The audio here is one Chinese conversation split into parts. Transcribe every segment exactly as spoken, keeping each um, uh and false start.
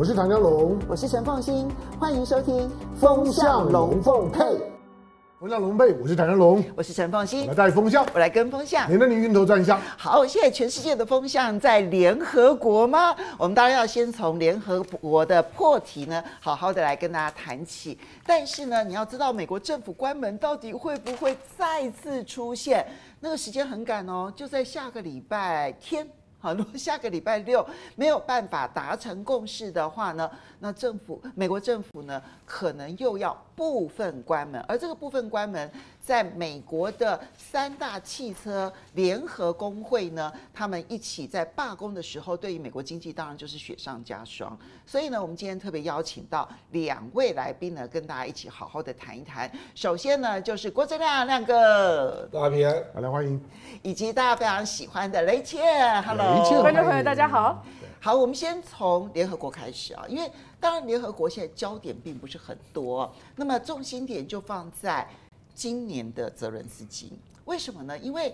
我是唐湘龙，我是陈凤馨，欢迎收听《风向龙凤配》。风向龙配，我是唐湘龙，我是陈凤馨，我带风向，我来跟风向，你那里晕头转向。好，现在全世界的风向在联合国吗？我们当然要先从联合国的破题呢，好好的来跟大家谈起。但是呢，你要知道美国政府关门到底会不会再次出现？那个时间很赶哦，就在下个礼拜天。好，如果下个礼拜六没有办法达成共识的话呢，那政府美国政府呢，可能又要部分关门，而这个部分关门，在美国的三大汽车联合工会呢，他们一起在罢工的时候，对于美国经济当然就是雪上加霜。所以呢，我们今天特别邀请到两位来宾呢，跟大家一起好好的谈一谈。首先呢，就是郭正亮亮哥，大家平安，好来欢迎，以及大家非常喜欢的雷倩 ，Hello。观众朋友，大家好。好，我们先从联合国开始啊，因为当然联合国现在焦点并不是很多，那么重心点就放在今年的泽伦斯基。为什么呢？因为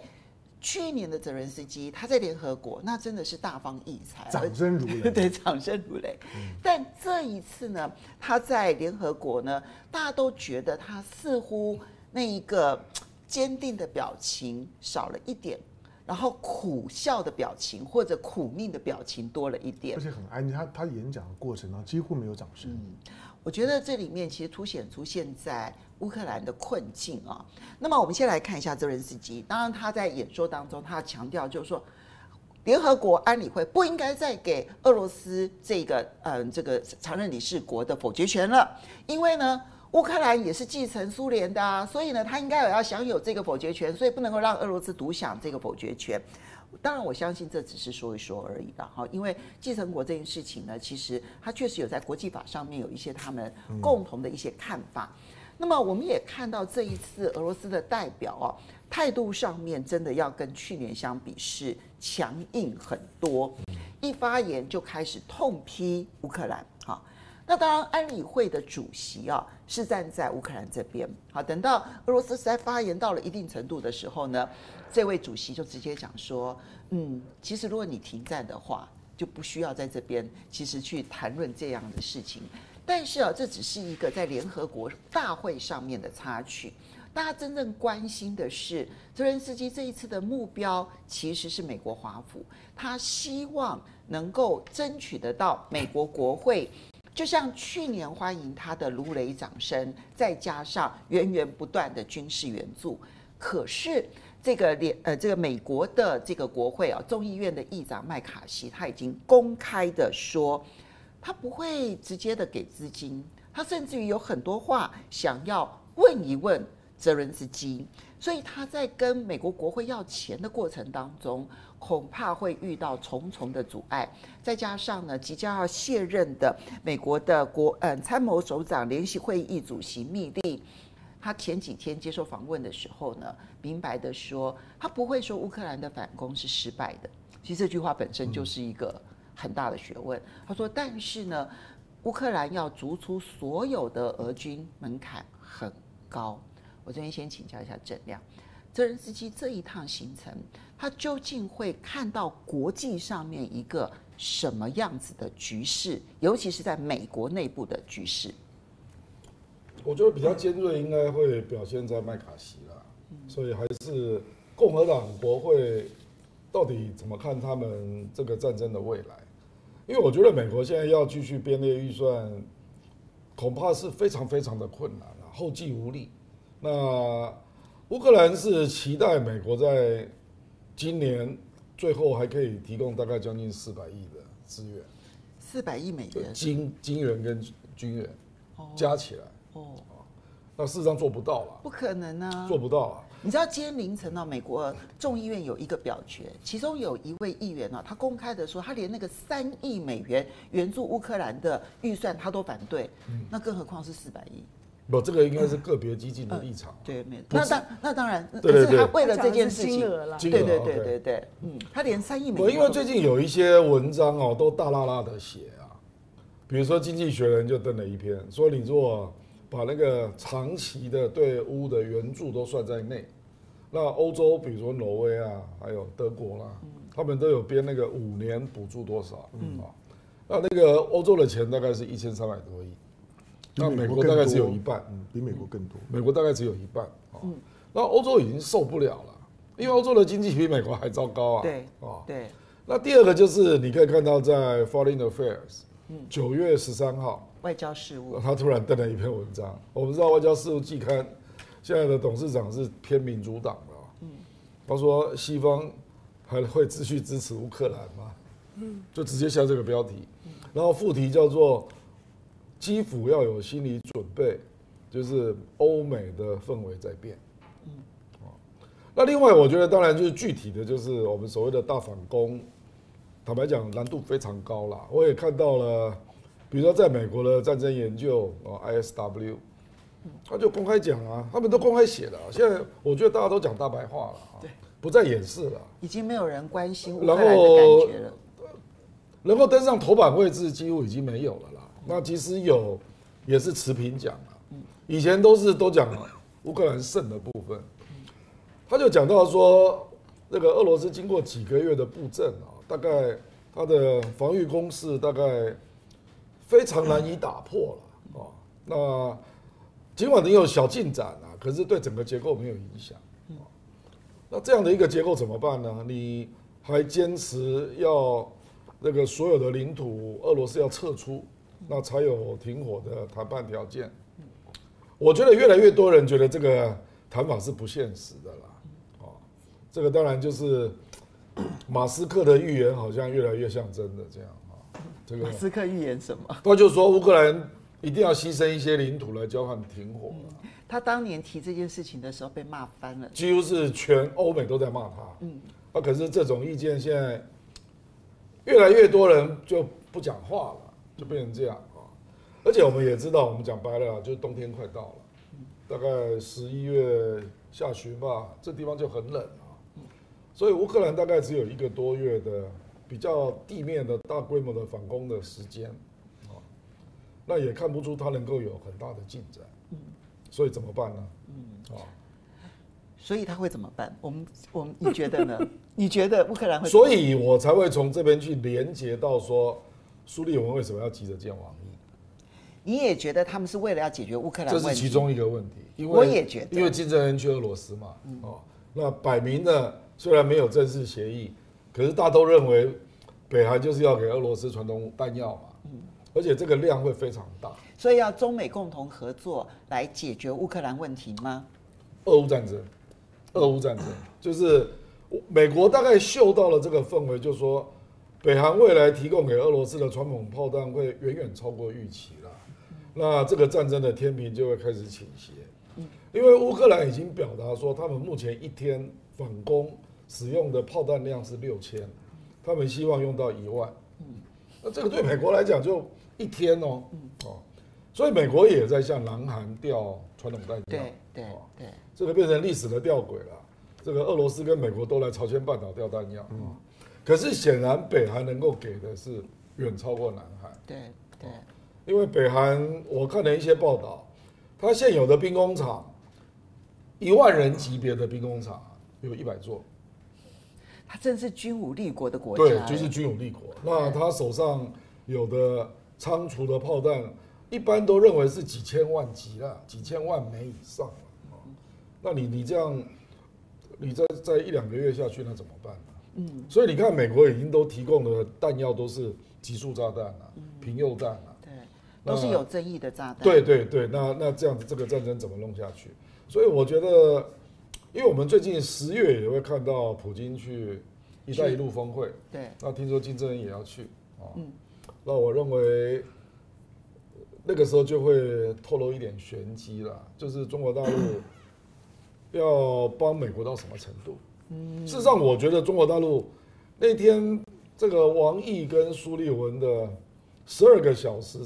去年的泽伦斯基他在联合国那真的是大放异彩，掌声如雷，对，掌声如雷。但这一次呢，他在联合国呢，大家都觉得他似乎那一个坚定的表情少了一点。然后苦笑的表情或者苦命的表情多了一点，而且很安静。他他演讲的过程呢，几乎没有掌声。嗯，我觉得这里面其实凸显出现在乌克兰的困境啊。那么我们先来看一下泽连斯基，当然他在演说当中，他强调就是说，联合国安理会不应该再给俄罗斯这个嗯这个常任理事国的否决权了，因为呢。乌克兰也是继承苏联的啊，所以呢，他应该也要享有这个否决权，所以不能够让俄罗斯独享这个否决权。当然，我相信这只是说一说而已啦，哈，因为继承国这件事情呢，其实它确实有在国际法上面有一些他们共同的一些看法。嗯，那么我们也看到这一次俄罗斯的代表啊，态度上面真的要跟去年相比是强硬很多，一发言就开始痛批乌克兰啊。那当然，安理会的主席啊是站在乌克兰这边。好，等到俄罗斯在发言到了一定程度的时候呢，这位主席就直接讲说：“嗯，其实如果你停战的话，就不需要在这边其实去谈论这样的事情。”但是啊，这只是一个在联合国大会上面的插曲。大家真正关心的是，泽连斯基这一次的目标其实是美国华府，他希望能够争取得到美国国会。就像去年欢迎他的如雷掌声，再加上源源不断的军事援助，可是这个联呃这个美国的这个国会啊，众议院的议长麦卡锡他已经公开的说，他不会直接的给资金，他甚至于有很多话想要问一问泽伦斯基，所以他在跟美国国会要钱的过程当中，恐怕会遇到重重的阻碍。再加上呢，即将要卸任的美国的国嗯参谋首长联席会议主席密利，他前几天接受访问的时候呢，明白的说，他不会说乌克兰的反攻是失败的。其实这句话本身就是一个很大的学问。他说，但是呢，乌克兰要逐出所有的俄军门槛很高。我这边先请教一下郑亮，泽连斯基这一趟行程，他究竟会看到国际上面一个什么样子的局势，尤其是在美国内部的局势？我觉得比较尖锐，应该会表现在麦卡锡啦。嗯，所以还是共和党国会到底怎么看他们这个战争的未来？因为我觉得美国现在要继续编列预算，恐怕是非常非常的困难啊，后继无力。那乌克兰是期待美国在今年最后还可以提供大概将近四百亿的资源，四百亿美元，金金元跟军援加起来，哦，那事实上做不到了，不可能啊，做不到啊。你知道今天凌晨呢，美国众议院有一个表决，其中有一位议员呢，他公开的说，他连那个三亿美元援助乌克兰的预算他都反对，那更何况是四百亿。不，这个应该是个别激进的立场。嗯呃、对，没那当那当然，对对对，可是他为了这件事情，金额啦，对对对对对对，嗯，他连三亿美元。因为最近有一些文章哦，都大剌剌的写啊，比如说《经济学人》就登了一篇，说你如果把那个长期的对乌的援助都算在内，那欧洲比如说挪威啊，还有德国啦，啊，嗯，他们都有编那个五年补助多少，嗯，哦，那那个欧洲的钱大概是一千三百多亿，那美国大概只有一半，嗯，比美国更多。美国大概只有一半啊。那欧洲已经受不了了，因为欧洲的经济比美国还糟糕啊。对啊，对。那第二个就是你可以看到在 Foreign Affairs， 九月十三号，外交事务，他突然登了一篇文章。我们知道外交事务季刊现在的董事长是偏民主党的，嗯，他说西方还会继续支持乌克兰吗？嗯，就直接下这个标题。然后副题叫做“基辅要有心理准备”，就是欧美的氛围在变。嗯，那另外我觉得当然就是具体的就是我们所谓的大反攻，坦白讲难度非常高啦。我也看到了，比如说在美国的战争研究啊 I S W， 他就公开讲啊，他们都公开写了，啊。现在我觉得大家都讲大白话了，啊，对，不再掩饰了，已经没有人关心乌克兰的感觉了。能够登上头版位置几乎已经没有了啦。那即使有，也是持平讲了。以前都是都讲乌克兰胜的部分，他就讲到说，那个俄罗斯经过几个月的布阵啊，大概他的防御攻势大概非常难以打破了啊。那尽管你有小进展啊，可是对整个结构没有影响。那这样的一个结构怎么办呢？你还坚持要？那个所有的领土，俄罗斯要撤出，那才有停火的谈判条件。我觉得越来越多人觉得这个谈法是不现实的啦。哦，这个当然就是马斯克的预言，好像越来越像真的这样啊。这个马斯克预言什么？他就说乌克兰一定要牺牲一些领土来交换停火了。嗯，他当年提这件事情的时候被骂翻了，几乎是全欧美都在骂他。嗯，啊，可是这种意见现在。越来越多人就不讲话了，就变成这样啊！而且我们也知道，我们讲白了，就是冬天快到了，大概十一月下旬吧，这地方就很冷啊。所以乌克兰大概只有一个多月的比较地面的大规模的反攻的时间啊，那也看不出它能够有很大的进展。所以怎么办呢？啊，所以他会怎么办？我们我们你觉得呢？你觉得乌克兰会？所以我才会从这边去连接到说，苏立文为什么要急着见王毅？你也觉得他们是为了要解决乌克兰问题？这是其中一个问题，因为我也觉得，因为金正恩去俄罗斯嘛，嗯，哦，那摆明了虽然没有正式协议，可是大家都认为北韩就是要给俄罗斯传统弹药嘛，嗯，而且这个量会非常大，所以要中美共同合作来解决乌克兰问题吗？俄乌战争。俄乌战争就是美国大概嗅到了这个氛围，就说北韩未来提供给俄罗斯的传统炮弹会远远超过预期了，那这个战争的天平就会开始倾斜。因为乌克兰已经表达说，他们目前一天反攻使用的炮弹量是六千，他们希望用到一万。那这个对美国来讲就一天哦，哦，所以美国也在向南韩调传统弹药。对对对。这个变成历史的吊诡了。这个俄罗斯跟美国都来朝鲜半岛吊弹药，嗯，可是显然北韩能够给的是远超过南韩。对对，因为北韩我看了一些报道，它现有的兵工厂，一万人级别的兵工厂有一百座。它真是军武立国的国家。对，就是军武立国。那它手上有的仓储的炮弹，一般都认为是几千万级了，几千万枚以上。那你你这样，你再再一两个月下去，那怎么办呢？嗯，所以你看，美国已经都提供的弹药都是集束炸弹啊，平诱弹啊，对，都是有争议的炸弹。对对对，那那这样子，这个战争怎么弄下去？所以我觉得，因为我们最近十月也会看到普京去“一带一路”峰会，对，那听说金正恩也要去啊，嗯，那我认为那个时候就会透露一点玄机啦，就是中国大陆。要帮美国到什么程度？嗯，事实上，我觉得中国大陆那天这个王毅跟苏立文的十二个小时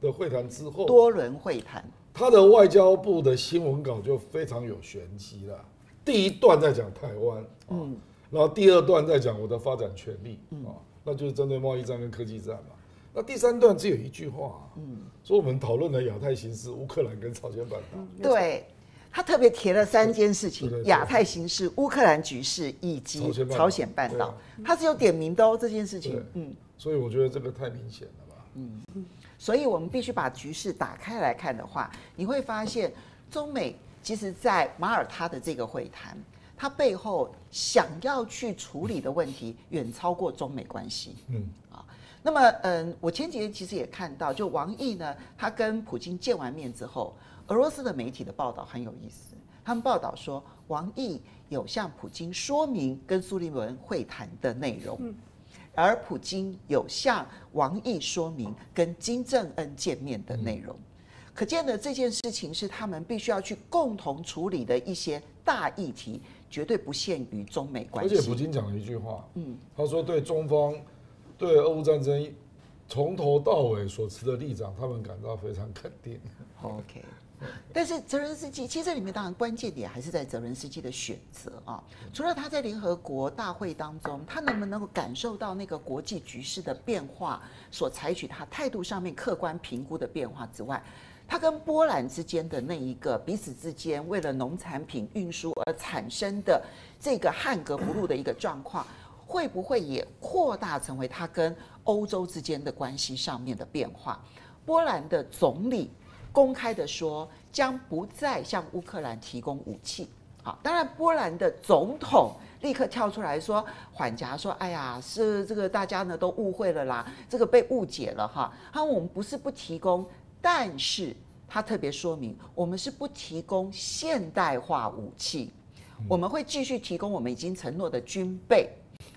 的会谈之后，多轮会谈，他的外交部的新闻稿就非常有玄机了。第一段在讲台湾，嗯，然后第二段在讲我的发展权利，啊，那就是针对贸易战跟科技战嘛。那第三段只有一句话，嗯，说我们讨论了亚太形势、乌克兰跟朝鲜半岛，对。他特别提了三件事情：亚太形势、乌克兰局势以及朝鲜半岛。他是有点名的哦，这件事情。嗯，所以我觉得这个太明显了吧？嗯，所以我们必须把局势打开来看的话，你会发现中美其实在马耳他的这个会谈，它背后想要去处理的问题远超过中美关系。嗯啊，那么嗯，我前几天其实也看到，就王毅呢，他跟普京见完面之后，俄罗斯的媒体的报道很有意思，他们报道说王毅有向普京说明跟苏利文会谈的内容。嗯，而普京有向王毅说明跟金正恩见面的内容，可见的这件事情是他们必须要去共同处理的一些大议题，绝对不限于中美关系。而且普京讲了一句话，嗯，他说对中方对俄乌战争从头到尾所持的立场，他们感到非常肯定。OK。但是泽连斯基，其实这里面当然关键点还是在泽连斯基的选择啊。除了他在联合国大会当中，他能不能够感受到那个国际局势的变化，所采取他态度上面客观评估的变化之外，他跟波兰之间的那一个彼此之间为了农产品运输而产生的这个汉格不入的一个状况，会不会也扩大成为他跟欧洲之间的关系上面的变化？波兰的总理公开的说，将不再向乌克兰提供武器。好，当然波兰的总统立刻跳出来说，缓颊说，哎呀，是这个大家呢都误会了啦，这个被误解了哈。他说我们不是不提供，但是他特别说明，我们是不提供现代化武器，我们会继续提供我们已经承诺的军备，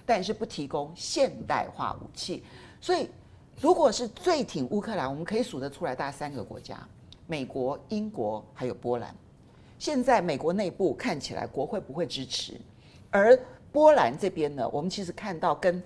但是不提供现代化武器。所以，如果是最挺乌克兰，我们可以数得出来大概三个国家。美国、英国还有波兰，现在美国内部看起来国会不会支持，而波兰这边呢，我们其实看到跟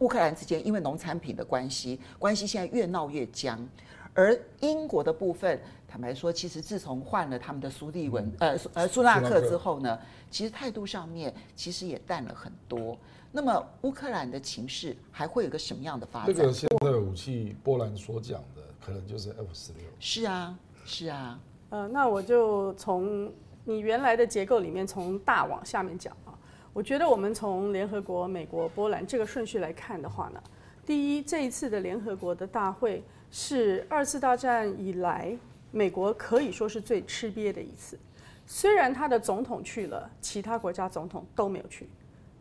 乌克兰之间因为农产品的关系，关系现在越闹越僵。而英国的部分，坦白说，其实自从换了他们的苏利文、呃呃苏纳克之后呢，其实态度上面其实也淡了很多。那么乌克兰的情势还会有个什么样的发展？这个现代武器，波兰所讲的可能就是 F 十六。是啊。是啊，呃，那我就从你原来的结构里面从大往下面讲啊。我觉得我们从联合国、美国、波兰这个顺序来看的话呢，第一，这一次的联合国的大会是二次大战以来美国可以说是最吃瘪的一次。虽然他的总统去了，其他国家总统都没有去，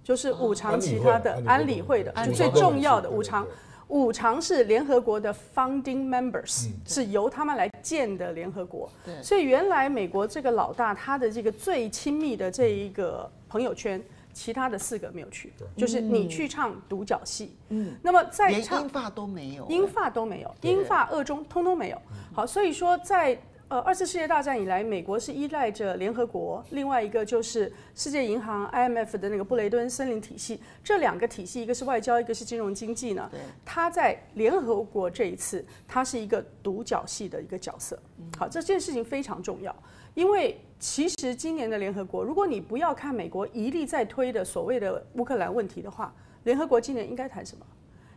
就是五常其他的安理会的就最重要的五常。五常是联合国的 founding members， 是由他们来建的联合国，所以原来美国这个老大他的这个最亲密的这一个朋友圈，其他的四个没有去，就是你去唱独角戏，嗯，那么在唱英法都没有，英法都没有，英法俄中通通没有。好，所以说在呃二次世界大战以来，美国是依赖着联合国，另外一个就是世界银行 I M F 的那个布雷顿森林体系，这两个体系，一个是外交，一个是金融经济呢。它在联合国这一次，它是一个独角戏的一个角色。好，这件事情非常重要，因为其实今年的联合国，如果你不要看美国一力在推的所谓的乌克兰问题的话，联合国今年应该谈什么？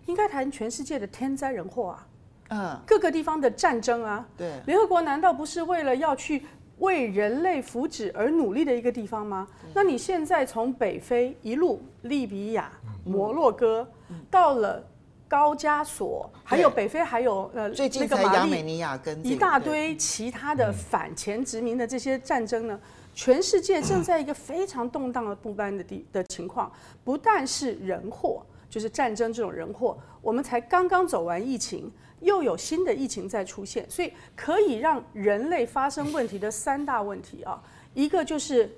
应该谈全世界的天灾人祸啊。嗯，各个地方的战争啊，对，联合国难道不是为了要去为人类福祉而努力的一个地方吗？那你现在从北非一路利比亚、摩洛哥，到了高加索，还有北非，还有呃最近才亚美尼亚跟一大堆其他的反前殖民的这些战争呢，全世界正在一个非常动荡的不安的地的情况，不但是人祸，就是战争这种人祸，我们才刚刚走完疫情。又有新的疫情在出现，所以可以让人类发生问题的三大问题啊，一个就是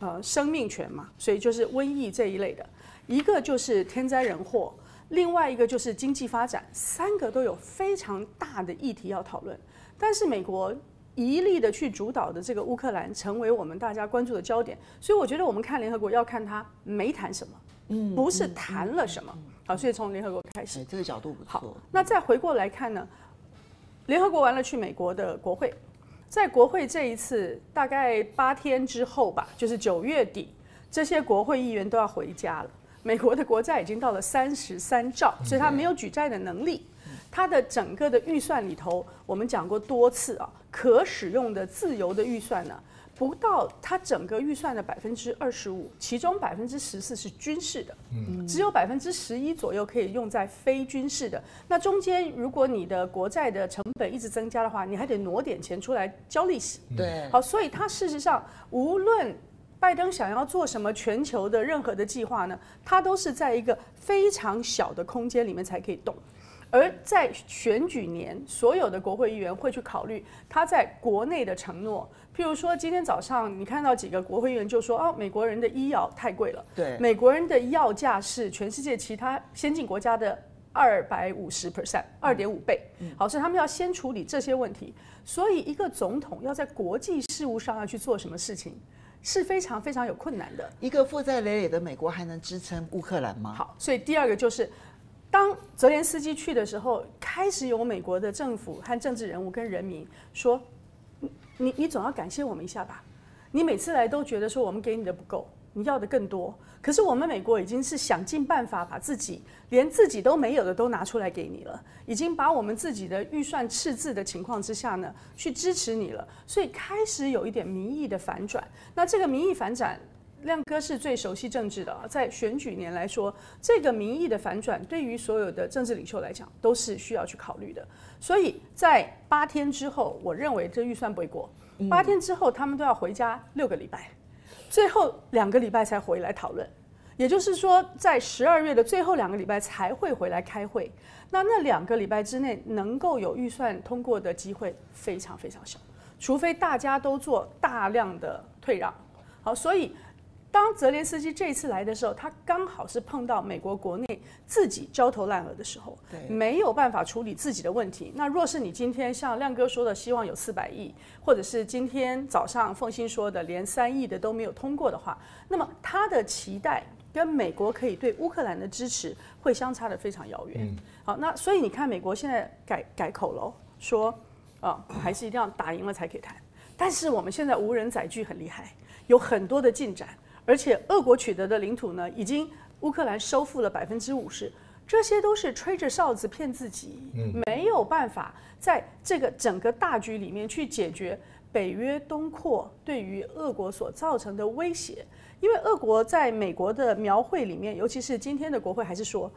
呃生命权嘛，所以就是瘟疫这一类的；一个就是天灾人祸；另外一个就是经济发展，三个都有非常大的议题要讨论。但是美国一力的去主导的这个乌克兰，成为我们大家关注的焦点，所以我觉得我们看联合国要看他没谈什么。嗯，不是谈了什么，好，所以从联合国开始，这个角度不错。好，那再回过来看呢，联合国完了去美国的国会，在国会这一次大概八天之后吧，就是九月底，这些国会议员都要回家了。美国的国债已经到了三十三兆，所以他没有举债的能力。它的整个的预算里头，我们讲过多次啊，可使用的自由的预算呢，不到它整个预算的百分之二十五，其中百分之十四是军事的，嗯，只有百分之十一左右可以用在非军事的。那中间如果你的国债的成本一直增加的话，你还得挪点钱出来交利息。对，好，所以它事实上无论拜登想要做什么全球的任何的计划呢，它都是在一个非常小的空间里面才可以动。而在选举年，所有的国会议员会去考虑他在国内的承诺。譬如说，今天早上你看到几个国会议员就说：“哦，美国人的医药太贵了。”对，美国人的药价是全世界其他先进国家的二百五十 percent， 二点五倍。好，所以他们要先处理这些问题。所以，一个总统要在国际事务上要去做什么事情，是非常非常有困难的。一个负债累累的美国还能支撑乌克兰吗？好，所以第二个就是。当泽连斯基去的时候，开始有美国的政府和政治人物跟人民说：“你你总要感谢我们一下吧，你每次来都觉得说我们给你的不够，你要的更多。可是我们美国已经是想尽办法把自己连自己都没有的都拿出来给你了，已经把我们自己的预算赤字的情况之下呢，去支持你了。所以开始有一点民意的反转。那这个民意反转。”亮哥是最熟悉政治的啊，在选举年来说，这个民意的反转对于所有的政治领袖来讲都是需要去考虑的。所以在八天之后，我认为这预算不会过。八天之后，他们都要回家六个礼拜，最后两个礼拜才回来讨论。也就是说，在十二月的最后两个礼拜才会回来开会。那那两个礼拜之内，能够有预算通过的机会非常非常小，除非大家都做大量的退让。好，所以。当泽连斯基这一次来的时候，他刚好是碰到美国国内自己焦头烂额的时候，没有办法处理自己的问题。那若是你今天像亮哥说的，希望有四百亿，或者是今天早上凤馨说的连三亿的都没有通过的话，那么他的期待跟美国可以对乌克兰的支持会相差的非常遥远。嗯、好，那所以你看，美国现在改改口了，说啊、哦，还是一定要打赢了才可以谈。但是我们现在无人载具很厉害，有很多的进展。而且俄国取得的领土呢，已经乌克兰收复了百分之五十，这些都是吹着哨子骗自己，没有办法在这个整个大局里面去解决北约东扩对于俄国所造成的威胁。因为俄国在美国的描绘里面，尤其是今天的国会还是说，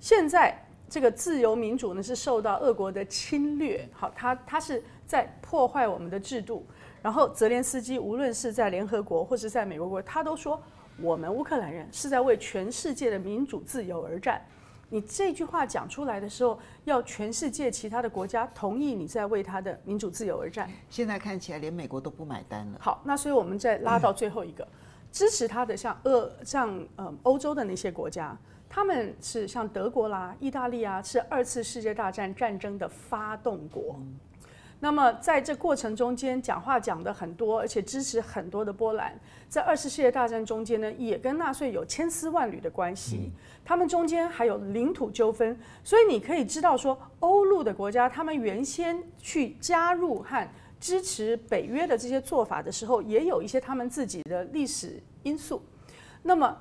现在这个自由民主呢是受到俄国的侵略，好，它它是在破坏我们的制度。然后泽连斯基无论是在联合国或是在美国国，他都说我们乌克兰人是在为全世界的民主自由而战。你这句话讲出来的时候，要全世界其他的国家同意你在为他的民主自由而战。现在看起来连美国都不买单了。好，那所以我们再拉到最后一个，嗯、支持他的像俄像嗯欧洲的那些国家，他们是像德国啦、意大利啊，是二次世界大战战争的发动国。嗯那么在这过程中间，讲话讲的很多，而且支持很多的波兰，在二次世界大战中间呢，也跟纳粹有千丝万缕的关系。他们中间还有领土纠纷，所以你可以知道说，欧陆的国家他们原先去加入和支持北约的这些做法的时候，也有一些他们自己的历史因素。那么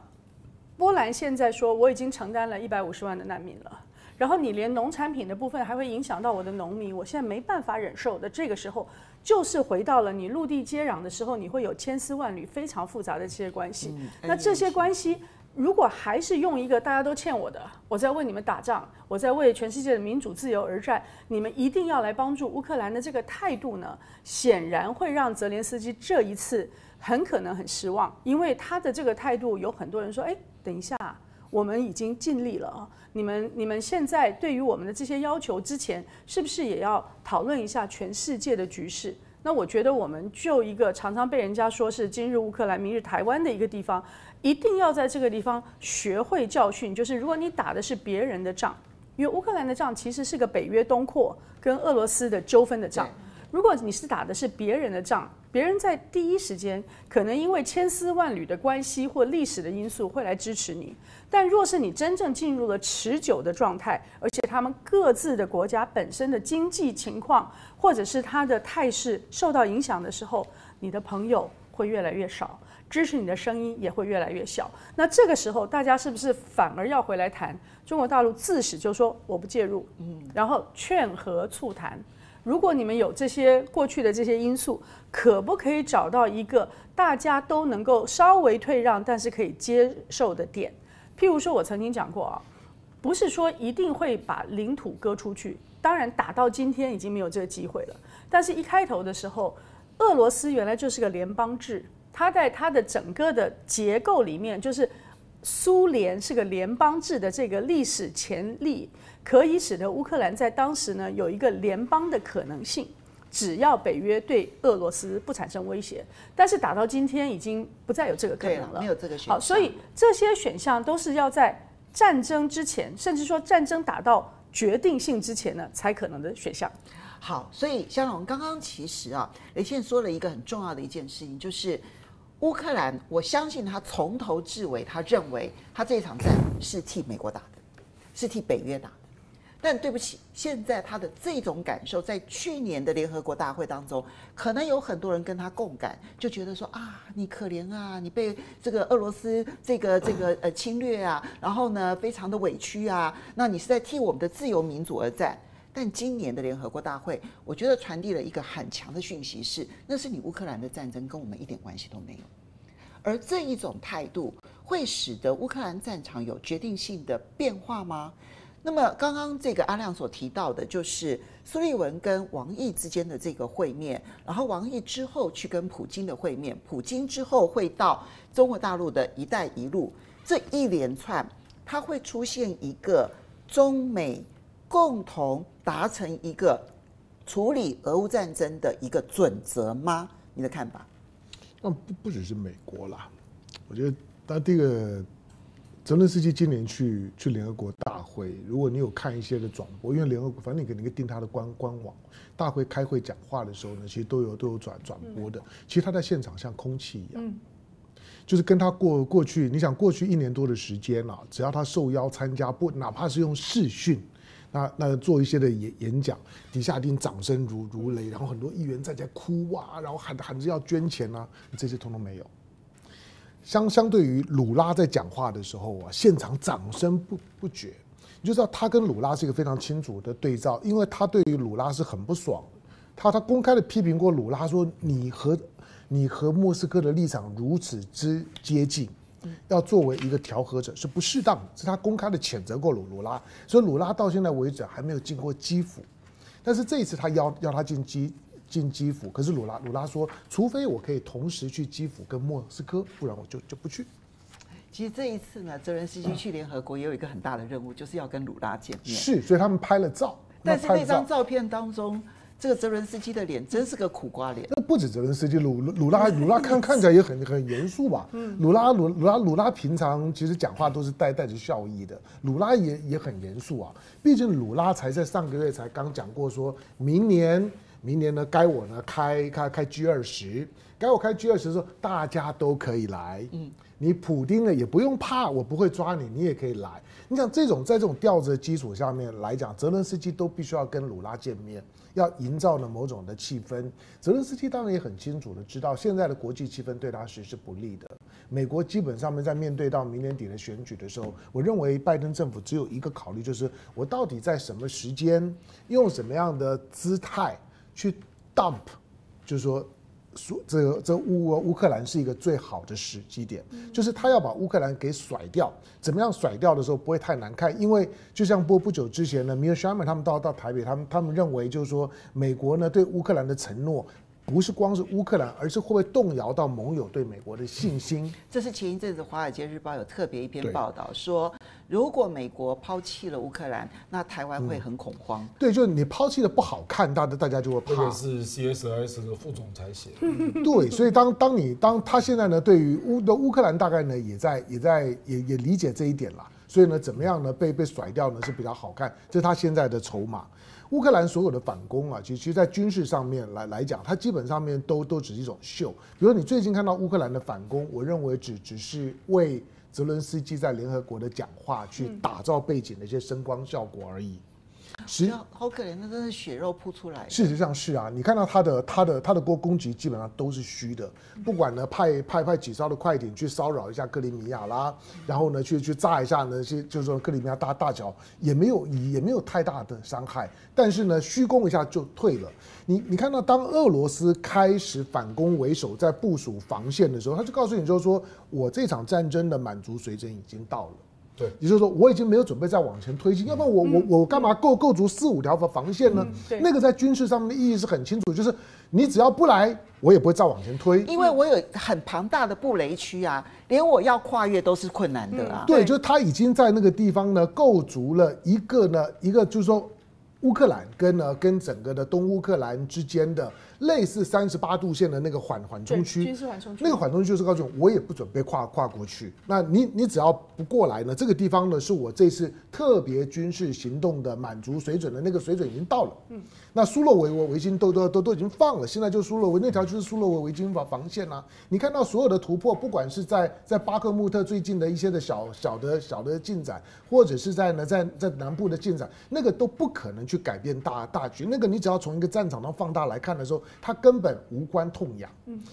波兰现在说，我已经承担了一百五十万的难民了。然后你连农产品的部分还会影响到我的农民，我现在没办法忍受的。这个时候就是回到了你陆地接壤的时候，你会有千丝万缕非常复杂的这些关系。嗯、那这些关系如果还是用一个大家都欠我的，我在为你们打仗，我在为全世界的民主自由而战，你们一定要来帮助乌克兰的这个态度呢，显然会让泽连斯基这一次很可能很失望，因为他的这个态度有很多人说，哎，等一下。我们已经尽力了啊！你们你们现在对于我们的这些要求之前，是不是也要讨论一下全世界的局势？那我觉得我们就一个常常被人家说是今日乌克兰，明日台湾的一个地方，一定要在这个地方学会教训，就是如果你打的是别人的仗，因为乌克兰的仗其实是个北约东扩跟俄罗斯的纠纷的仗。如果你是打的是别人的仗，别人在第一时间可能因为千丝万缕的关系或历史的因素会来支持你，但若是你真正进入了持久的状态，而且他们各自的国家本身的经济情况或者是他的态势受到影响的时候，你的朋友会越来越少，支持你的声音也会越来越小。那这个时候大家是不是反而要回来谈？中国大陆自始就说我不介入，然后劝和促谈。如果你们有这些过去的这些因素，可不可以找到一个大家都能够稍微退让，但是可以接受的点？譬如说，我曾经讲过啊，不是说一定会把领土割出去，当然打到今天已经没有这个机会了。但是一开头的时候，俄罗斯原来就是个联邦制，它在它的整个的结构里面就是。 苏联是个联邦制的这个历史潜力，可以使得乌克兰在当时呢有一个联邦的可能性，只要北约对俄罗斯不产生威胁。但是打到今天已经不再有这个可能了，没有这个选项。好，所以这些选项都是要在战争之前，甚至说战争打到决定性之前呢才可能的选项。好，所以香蓉刚刚其实啊，雷倩说了一个很重要的一件事情，就是。 乌克兰，我相信他从头至尾，他认为他这场战是替美国打的，是替北约打的。但对不起，现在他的这种感受，在去年的联合国大会当中，可能有很多人跟他共感，就觉得说啊，你可怜啊，你被这个俄罗斯这个这个呃侵略啊，然后呢，非常的委屈啊，那你是在替我们的自由民主而战。 但今年的联合国大会，我觉得传递了一个很强的讯息是，那是你乌克兰的战争跟我们一点关系都没有。而这一种态度会使得乌克兰战场有决定性的变化吗？那么刚刚这个阿亮所提到的，就是苏利文跟王毅之间的这个会面，然后王毅之后去跟普京的会面，普京之后会到中国大陆的一带一路，这一连串，它会出现一个中美。 共同达成一个处理俄乌战争的一个准则吗？你的看法？嗯、啊，不不只是美国啦，我觉得他这个泽连斯基今年去去联合国大会，如果你有看一些的转播，因为联合国反正你肯定订他的官官网，大会开会讲话的时候呢，其实都有都有转转播的。嗯、其实他在现场像空气一样，嗯、就是跟他过过去，你想过去一年多的时间啊，只要他受邀参加，不哪怕是用视讯。 那那做一些的演演讲，底下一定掌声如如雷，然后很多议员站起来哭啊，然后喊喊着要捐钱啊，这些通通没有。相相对于鲁拉在讲话的时候啊，现场掌声不不绝，你就知道他跟鲁拉是一个非常清楚的对照，因为他对于鲁拉是很不爽，他他公开的批评过鲁拉说你和你和莫斯科的立场如此之接近。 要作为一个调和者是不适当的，是他公开的谴责过鲁鲁拉，所以鲁拉到现在为止还没有进过基辅，但是这一次他要要他进基进基辅，可是鲁拉鲁拉说，除非我可以同时去基辅跟莫斯科，不然我就就不去。其实这一次呢，泽连斯基去联合国也有一个很大的任务，就是要跟鲁拉见面。是，所以他们拍了照，但是那张照片当中。 这个泽伦斯基的脸真是个苦瓜脸。那不止泽伦斯基，鲁鲁拉鲁拉看看起来也很很严肃吧？嗯，鲁拉鲁鲁拉鲁拉平常其实讲话都是带带着笑意的，鲁拉也也很严肃啊。毕竟鲁拉才在上个月才刚讲过说，说明年明年呢该我呢开开开 G 二十， 该我开 G 二十 的时候大家都可以来。嗯，你普丁呢也不用怕，我不会抓你，你也可以来。你想这种在这种调子的基础下面来讲，泽伦斯基都必须要跟鲁拉见面。 要营造了某种的气氛，泽连斯基当然也很清楚的知道，现在的国际气氛对他实是不利的。美国基本上面在面对到明年底的选举的时候，我认为拜登政府只有一个考虑，就是我到底在什么时间，用什么样的姿态去 dump， 就是说，说这个这乌乌克兰是一个最好的时机点，就是他要把乌克兰给甩掉。怎么样甩掉的时候不会太难看，因为就像不不久之前呢，米尔沙曼他们到到台北，他们他们认为就是说，美国呢对乌克兰的承诺，不是光是乌克兰，而是会不会动摇到盟友对美国的信心。这是前一阵子《华尔街日报》有特别一篇报道说，如果美国抛弃了乌克兰，那台湾会很恐慌。嗯、对，就是你抛弃的不好看，大家大家就会怕。这个是 C S I S 的副总裁写的。嗯、对，所以当当你当他现在呢，对于乌的乌克兰大概呢也在也在也也理解这一点啦。 所以呢，怎么样呢？被被甩掉呢是比较好看，这是他现在的筹码。乌克兰所有的反攻啊，其实其实在军事上面来来讲，它基本上面都都只是一种秀。比如你最近看到乌克兰的反攻，我认为只只是为泽伦斯基在联合国的讲话去打造背景的一些声光效果而已。嗯实际上好可怜，那真是血肉铺出来。事实上是啊，你看到他的他的他的攻攻击基本上都是虚的，不管呢派派派几艘的快艇去骚扰一下克里米亚啦，然后呢去去炸一下呢，些就是说克里米亚大大桥也没有也没有太大的伤害，但是呢虚攻一下就退了。你你看到当俄罗斯开始反攻为首，在部署防线的时候，他就告诉你就是说我这场战争的满足水准已经到了。对，也就是说，我已经没有准备再往前推进，嗯、要不然我、嗯、我我干嘛构构筑四五条防线呢？嗯、那个在军事上面的意义是很清楚，就是你只要不来，我也不会再往前推。因为我有很庞大的布雷区啊，连我要跨越都是困难的啊。嗯、对，就是他已经在那个地方呢构筑了一个呢一个，就是说乌克兰跟呢跟整个的东乌克兰之间的类似三十八度线的那个缓缓冲区，军事缓冲区，那个缓冲区就是告诉我，我也不准备跨跨过去。那你你只要不过来呢，这个地方呢是我这次特别军事行动的满足水准的那个水准已经到了。嗯，那苏洛维维金都都都都已经放了，现在就苏洛维那条就是苏洛维维金防防线啊。你看到所有的突破，不管是在在巴克穆特最近的一些的小小的小的进展，或者是在呢在在南部的进展，那个都不可能去改变大大局。那个你只要从一个战场上放大来看的时候，它根本无关痛痒。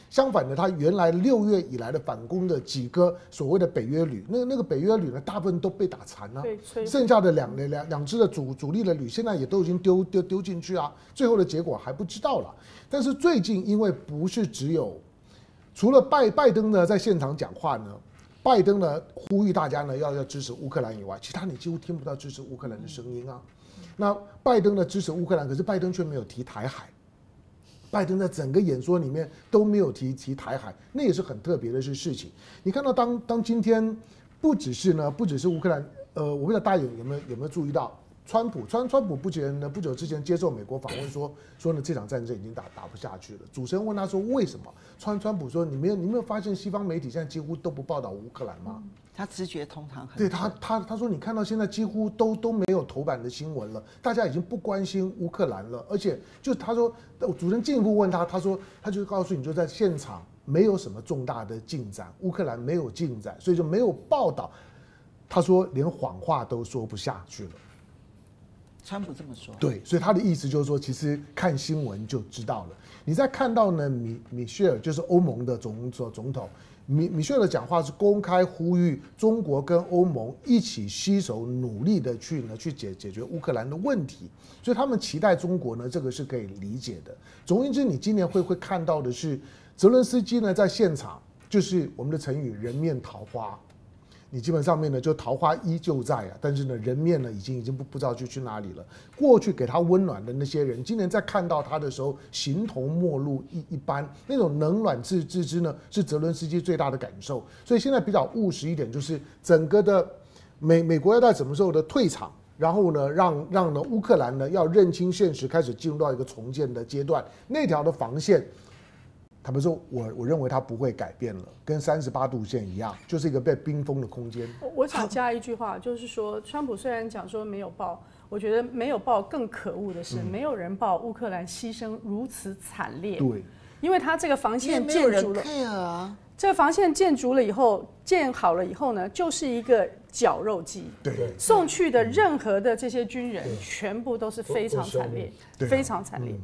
相反的，它原来六月以来的反攻的几个所谓的北约旅，那那个北约旅呢，大部分都被打残了、啊，剩下的两两两支的主主力的旅，现在也都已经丢丢丢进去啊，最后的结果还不知道了。但是最近，因为不是只有除了拜拜登呢在现场讲话呢，拜登呢呼吁大家呢要要支持乌克兰以外，其他你几乎听不到支持乌克兰的声音啊。那拜登呢支持乌克兰，可是拜登却没有提台海。拜登在整个演说里面都没有提提台海，那也是很特别的事事情。你看到当当今天不只是呢，不只是乌克兰，呃，我不知道大家有没有有没有注意到，川普川川普不久呢不久之前接受美国访问说说呢这场战争已经打打不下去了。主持人问他说为什么？川川普说你没有你没有发现西方媒体现在几乎都不报道乌克兰吗？嗯他直觉通常很对他，他他说你看到现在几乎都都没有头版的新闻了，大家已经不关心乌克兰了，而且就他说，主持人进一步问他，他说他就告诉你就在现场没有什么重大的进展，乌克兰没有进展，所以就没有报道。他说连谎话都说不下去了。川普这么说，对，所以他的意思就是说，其实看新闻就知道了。你在看到呢，米米歇尔就是欧盟的总总统。米米歇尔的讲话是公开呼吁中国跟欧盟一起携手努力的去呢去解解决乌克兰的问题，所以他们期待中国呢，这个是可以理解的。总而言之，你今年会会看到的是泽伦斯基呢在现场，就是我们的成语人面桃花，你基本上面呢就桃花依旧在啊，但是呢人面呢已经已经不不知道去去哪里了。过去给他温暖的那些人，今年在看到他的时候，形同陌路一一般，那种冷暖自自知呢，是泽伦斯基最大的感受。所以现在比较务实一点，就是整个的美美国要在什么时候的退场，然后呢让让呢乌克兰呢要认清现实，开始进入到一个重建的阶段，那条的防线。他们说我，我我认为它不会改变了，跟三十八度线一样，就是一个被冰封的空间。我想加一句话，就是说，川普虽然讲说没有报，我觉得没有报更可恶的是，嗯、没有人报乌克兰牺牲如此惨烈。对，因为他这个防线建筑了，啊、这个防线建筑了以后，建好了以后呢，就是一个绞肉机。对，送去的任何的这些军人，全部都是非常惨烈，啊、非常惨烈。嗯、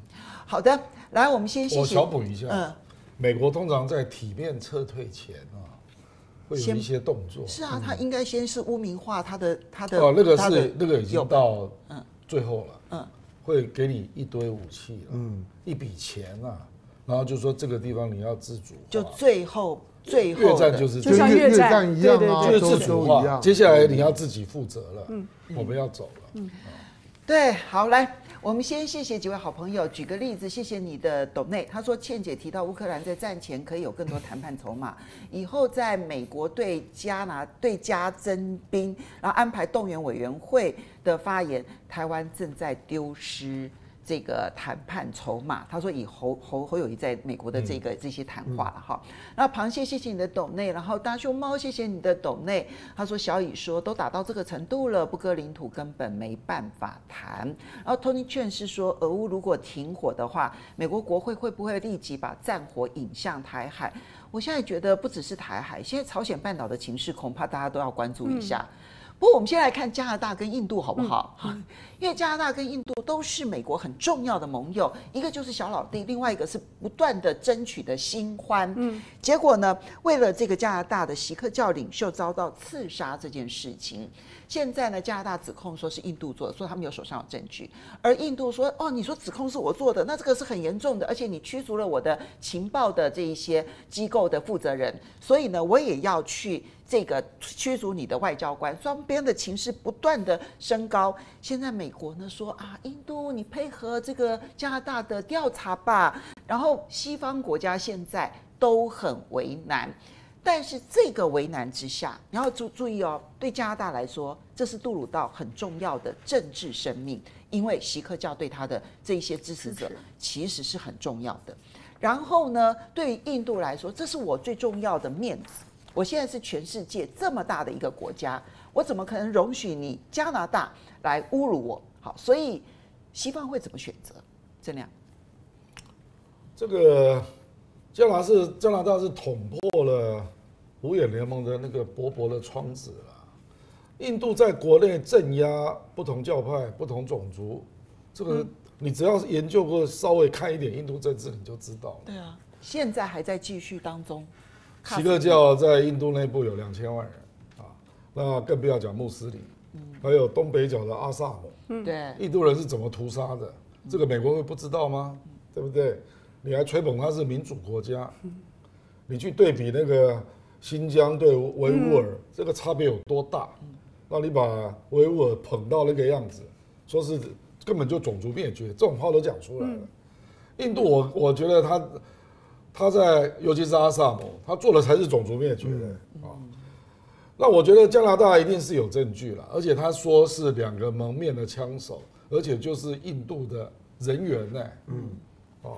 好的，来，我们先谢谢。我小补一下。嗯。美国通常在体面撤退前啊，会有一些动作。是啊，他应该先是污名化他的他的。哦，那个是那个已经到最后了，嗯，会给你一堆武器了，嗯，一笔钱啊，然后就说这个地方你要自主。就最后最后越战就是就像越战一样啊，就是自主化。接下来你要自己负责了，嗯，我们要走了，嗯，对，好来。我们先谢谢几位好朋友，举个例子，谢谢你的斗内。他说倩姐提到乌克兰在战前可以有更多谈判筹码，以后在美国对加拿对加征兵，然后安排动员委员会的发言，台湾正在丢失这个谈判筹码。他说以侯侯侯友宜在美国的这个这些谈话了哈。那螃蟹谢谢你的斗内，然后大熊猫谢谢你的斗内。他说小乙说都打到这个程度了，不割领土根本没办法谈。然后 Tony Chen 是说俄乌如果停火的话，美国国会会不会立即把战火引向台海？我现在觉得不只是台海，现在朝鲜半岛的情势恐怕大家都要关注一下。嗯不过我们先来看加拿大跟印度好不好？嗯嗯、因为加拿大跟印度都是美国很重要的盟友，一个就是小老弟，另外一个是不断的争取的新欢。嗯，结果呢，为了这个加拿大的锡克教领袖遭到刺杀这件事情，现在呢，加拿大指控说是印度做的，说他们有手上有证据，而印度说哦，你说指控是我做的，那这个是很严重的，而且你驱逐了我的情报的这一些机构的负责人，所以呢，我也要去。 这个驱逐你的外交官，双边的情势不断的升高。现在美国呢说啊，印度你配合这个加拿大的调查吧。然后西方国家现在都很为难，但是这个为难之下，你要注注意哦，对加拿大来说，这是杜鲁道很重要的政治生命，因为锡克教对他的这一些支持者其实是很重要的。然后呢，对于印度来说，这是我最重要的面子。 我现在是全世界这么大的一个国家，我怎么可能容许你加拿大来侮辱我？好，所以西方会怎么选择？郑亮，这个加拿大是加拿大是捅破了五眼联盟的那个薄薄的窗子了。印度在国内镇压不同教派、不同种族，这个你只要研究过稍微看一点印度政治，你就知道了。对啊，现在还在继续当中。 锡克教在印度内部有两千万人啊，那更不要讲穆斯林，还有东北角的阿萨姆，对，印度人是怎么屠杀的？这个美国会不知道吗？对不对？你还吹捧它是民主国家，你去对比那个新疆对维吾尔，这个差别有多大？那你把维吾尔捧到那个样子，说是根本就种族灭绝，这种话都讲出来了。印度，我我觉得他。 他在，尤其是阿萨姆，他做的才是种族灭绝的啊。那我觉得加拿大一定是有证据了，而且他说是两个蒙面的枪手，而且就是印度的人员呢、欸。嗯，啊，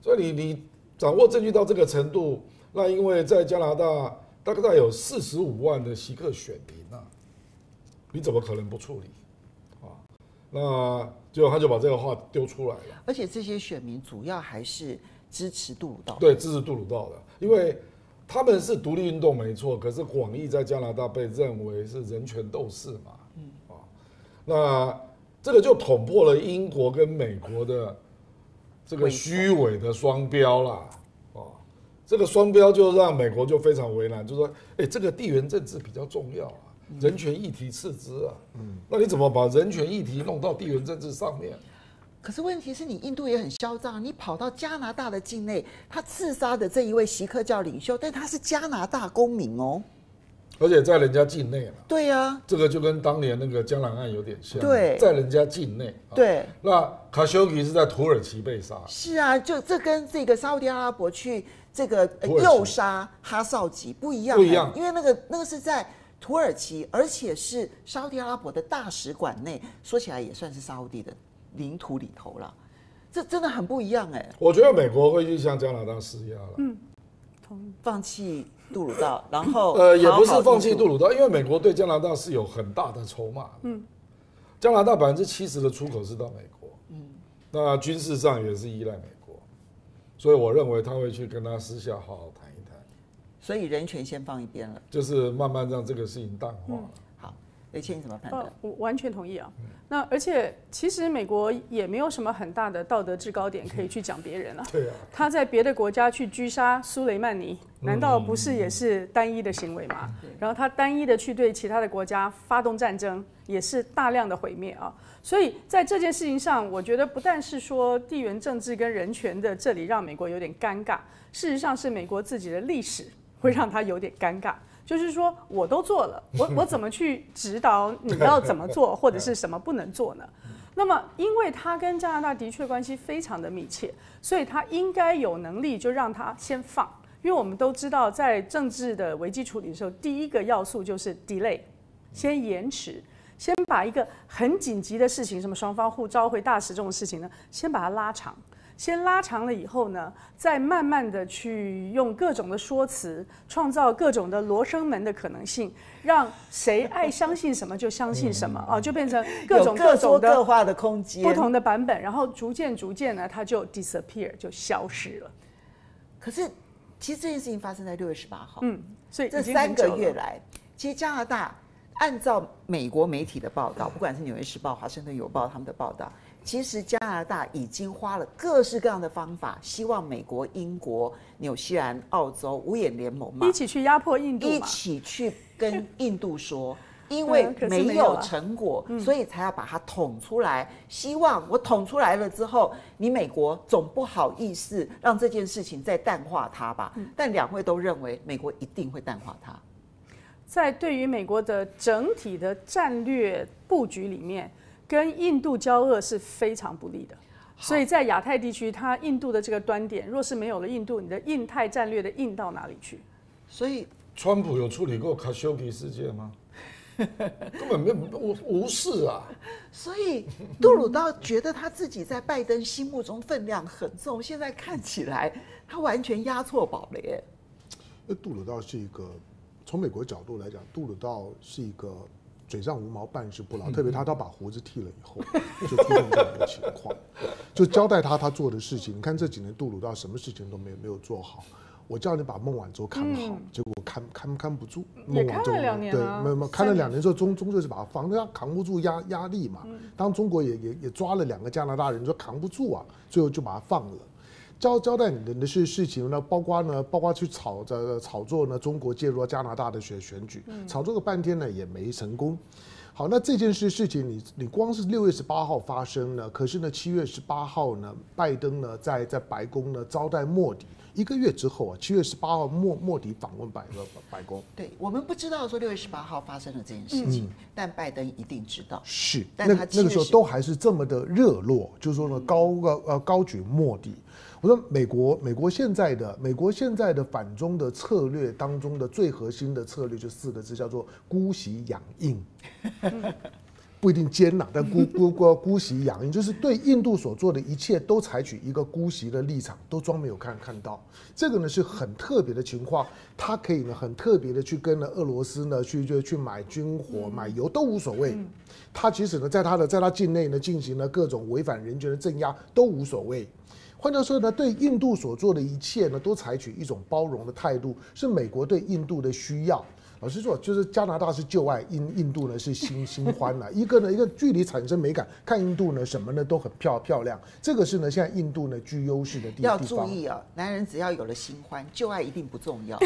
所以你你掌握证据到这个程度，那因为在加拿大大概有四十五万的锡克选民啊，你怎么可能不处理？ 那就他就把这个话丢出来了，而且这些选民主要还是支持杜鲁道，对，支持杜鲁道的，因为他们是独立运动没错，可是广义在加拿大被认为是人权斗士嘛，嗯啊，那这个就捅破了英国跟美国的这个虚伪的双标啦，啊，这个双标就让美国就非常为难，就说，哎，这个地缘政治比较重要啊。 人权议题次之啊，嗯，那你怎么把人权议题弄到地缘政治上面？可是问题是你印度也很嚣张，你跑到加拿大的境内，他刺杀的这一位锡克教领袖，但他是加拿大公民哦，而且在人家境内了。对呀、啊，这个就跟当年那个江南案有点像。对，在人家境内。对，啊、那卡修吉是在土耳其被杀。是啊，就这跟这个沙特阿拉伯去这个诱杀哈绍吉不一样，不一样，因为那个那个是在。 土耳其，而且是沙特阿拉伯的大使馆内，说起来也算是沙特的领土里头了，这真的很不一样哎、欸。我觉得美国会去向加拿大施压了，嗯，放弃杜鲁道，然后呃也不是放弃杜鲁道，因为美国对加拿大是有很大的筹码，嗯，加拿大百分之七十的出口是到美国，嗯，那军事上也是依赖美国，所以我认为他会去跟他私下好好谈一谈。 所以人权先放一边了，就是慢慢让这个事情淡化了。嗯、好，雷倩你怎么判断、呃？我完全同意啊。嗯、那而且其实美国也没有什么很大的道德制高点可以去讲别人啊。对啊。他在别的国家去狙杀苏雷曼尼，难道不是也是单一的行为吗？嗯、然后他单一的去对其他的国家发动战争，也是大量的毁灭啊。所以在这件事情上，我觉得不但是说地缘政治跟人权的这里让美国有点尴尬，事实上是美国自己的历史。 会让他有点尴尬，就是说我都做了，我我怎么去指导你要怎么做，或者是什么不能做呢？那么，因为他跟加拿大的确关系非常的密切，所以他应该有能力就让他先放，因为我们都知道，在政治的危机处理的时候，第一个要素就是 delay， 先延迟，先把一个很紧急的事情，什么双方互召回大使这种事情呢，先把它拉长。 先拉长了以后呢，再慢慢的去用各种的说辞，创造各种的罗生门的可能性，让谁爱相信什么就相信什么啊，就变成各种各种的各话的空间，不同的版本，然后逐渐逐渐呢，它就 disappear 就消失了。可是，其实这件事情发生在六月十八号，嗯，所以这三个月来，其实加拿大按照美国媒体的报道，不管是《纽约时报》、《华盛顿邮报》他们的报道，其实加拿大已经花了各式各样的方法，希望美国、英国、纽西兰、澳洲五眼联盟嘛，一起去压迫印度嘛，一起去跟印度说，因为没有成果，嗯、所以才要把它捅出来。希望我捅出来了之后，你美国总不好意思让这件事情再淡化它吧？嗯、但两会都认为美国一定会淡化它。 在对于美国的整体的战略布局里面，跟印度交恶是非常不利的。所以在亚太地区，它印度的这个端点，若是没有了印度，你的印太战略的印到哪里去？所以，川普有处理过卡修吉事件吗？根本没有，无无视啊。所以，杜鲁道觉得他自己在拜登心目中分量很重，现在看起来他完全押错宝了耶。那杜鲁道是一个。 从美国角度来讲，杜鲁道是一个嘴上无毛办事不牢，特别他他把胡子剃了以后，就出现这样的情况，就交代他他做的事情。你看这几年杜鲁道什么事情都没有没有做好，我叫你把孟晚舟看好，嗯、结果看看看不住。孟晚舟也看了两年啊，对，没没看了两年之后，终终究是把他防着他扛不住压压力嘛。当中国也也也抓了两个加拿大人，说扛不住啊，最后就把他放了。 交交代你的那些事情呢，包括呢，包括去炒着炒作呢，中国介入加拿大的选选举，炒作个半天呢也没成功。好，那这件事事情你你光是六月十八号发生呢，可是呢七月十八号呢，拜登呢在在白宫呢招待莫迪，一个月之后啊，七月十八号莫莫迪访问白白宫。对我们不知道说六月十八号发生了这件事情，嗯、但拜登一定知道。是，但他那个时候都还是这么的热络，就是说呢高呃呃高举莫迪。 我说美国，美国现在的美国现在的反中的策略当中的最核心的策略就四个字，叫做姑息养印，不一定奸呐，但姑姑姑姑息养印，就是对印度所做的一切都采取一个姑息的立场，都装没有看看到。这个呢是很特别的情况，他可以呢很特别的去跟呢俄罗斯呢去就去买军火、买油都无所谓。他即使呢在他的在他境内呢进行了各种违反人权的镇压都无所谓。 换句话说呢，对印度所做的一切呢，都采取一种包容的态度，是美国对印度的需要。老实说，就是加拿大是旧爱，印印度呢是新新欢了、啊。一个呢，一个距离产生美感，看印度呢什么呢都很漂漂亮。这个是呢，现在印度呢居优势的地方。要注意啊、哦，男人只要有了新欢，旧爱一定不重要。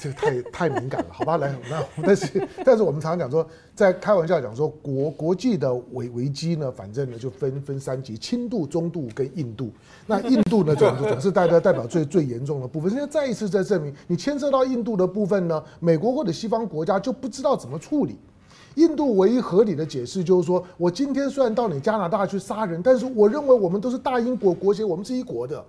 这个太太敏感了，好吧？来，那但是但是我们常讲说，在开玩笑讲说国国际的危危机呢，反正呢就分分三级：轻度、中度跟印度。那印度呢总总是代表代表最最严重的部分。现在再一次在证明，你牵涉到印度的部分呢，美国或者西方 国家就不知道怎么处理。印度唯一合理的解释就是说，我今天虽然到你加拿大去杀人，但是我认为我们都是大英国国协，我们是一国的。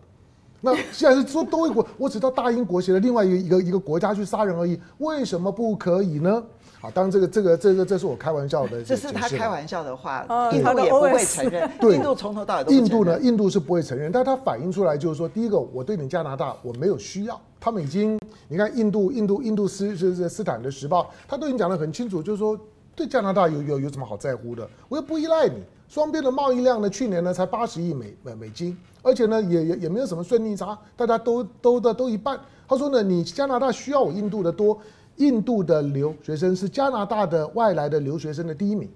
那现在是说都一国，我只到大英国协的另外一个一个一个国家去杀人而已，为什么不可以呢？ 啊，当然这个这个这个这是我开玩笑的，这是他开玩笑的话，印度也不会承认。对，印度从头到尾都不承认。印度呢，印度是不会承认，但它反映出来就是说，第一个，我对你加拿大我没有需要，他们已经，你看印度印度印度斯就是斯坦的时报，他都已经讲得很清楚，就是说对加拿大有有有什么好在乎的，我又不依赖你。双边的贸易量呢，去年呢才八十亿美美美金，而且呢也也也没有什么顺逆差，大家都都的 都, 都一半。他说呢，你加拿大需要我印度的多。 印度的留学生是加拿大的外来的留学生的第一名，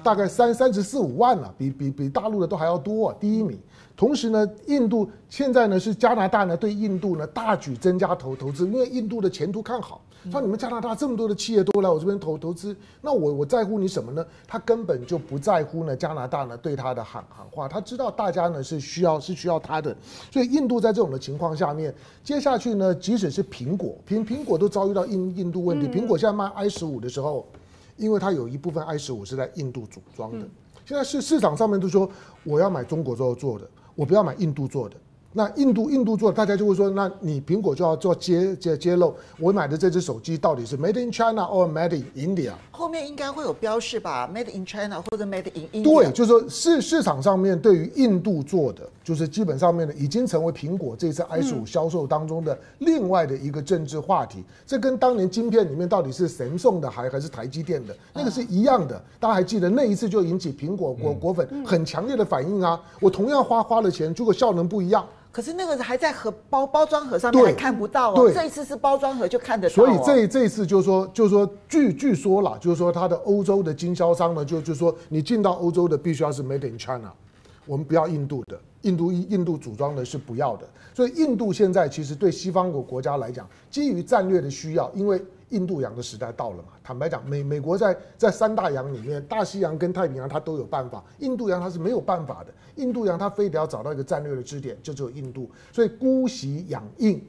大概三三十四五万了、啊，比比比大陆的都还要多、啊，第一名。同时呢，印度现在呢是加拿大呢对印度呢大举增加投投资，因为印度的前途看好。说你们加拿大这么多的企业都来我这边投投资，那我我在乎你什么呢？他根本就不在乎呢加拿大呢对他的喊喊话，他知道大家呢是需要是需要他的，所以印度在这种的情况下面，接下去呢即使是苹果苹苹果都遭遇到印印度问题，苹果现在卖 i 十五的时候，因为它有一部分 i 十五是在印度组装的，现在市市场上面都说我要买中国做做的。 我不要买印度做的，那印度印度做的，大家就会说，那你苹果就要做揭揭揭露，我买的这只手机到底是 Made in China or Made in India？ 后面应该会有标示吧 ，Made in China 或者 Made in India。对，就是说市市场上面对于印度做的，就是基本上面呢已经成为苹果这次 i 十五销售当中的另外的一个政治话题。嗯、这跟当年晶片里面到底是神送的还还是台积电的那个是一样的。大家还记得那一次就引起苹果果果粉很强烈的反应啊！我同样花花了钱，结果效能不一样。可是那个还在盒包包装盒上面还看不到哦，这一次是包装盒就看得到、哦。所以这这一次就是说，就是说据据说啦，就是说它的欧洲的经销商呢，就就说你进到欧洲的必须要是 Made in China， 我们不要印度的，印度印度组装的是不要的。所以印度现在其实对西方国国家来讲，基于战略的需要，因为印度洋的时代到了嘛。坦白讲，美美国在在三大洋里面，大西洋跟太平洋它都有办法，印度洋它是没有办法的。印度洋它非得要找到一个战略的支点，就只有印度。所以姑息养印，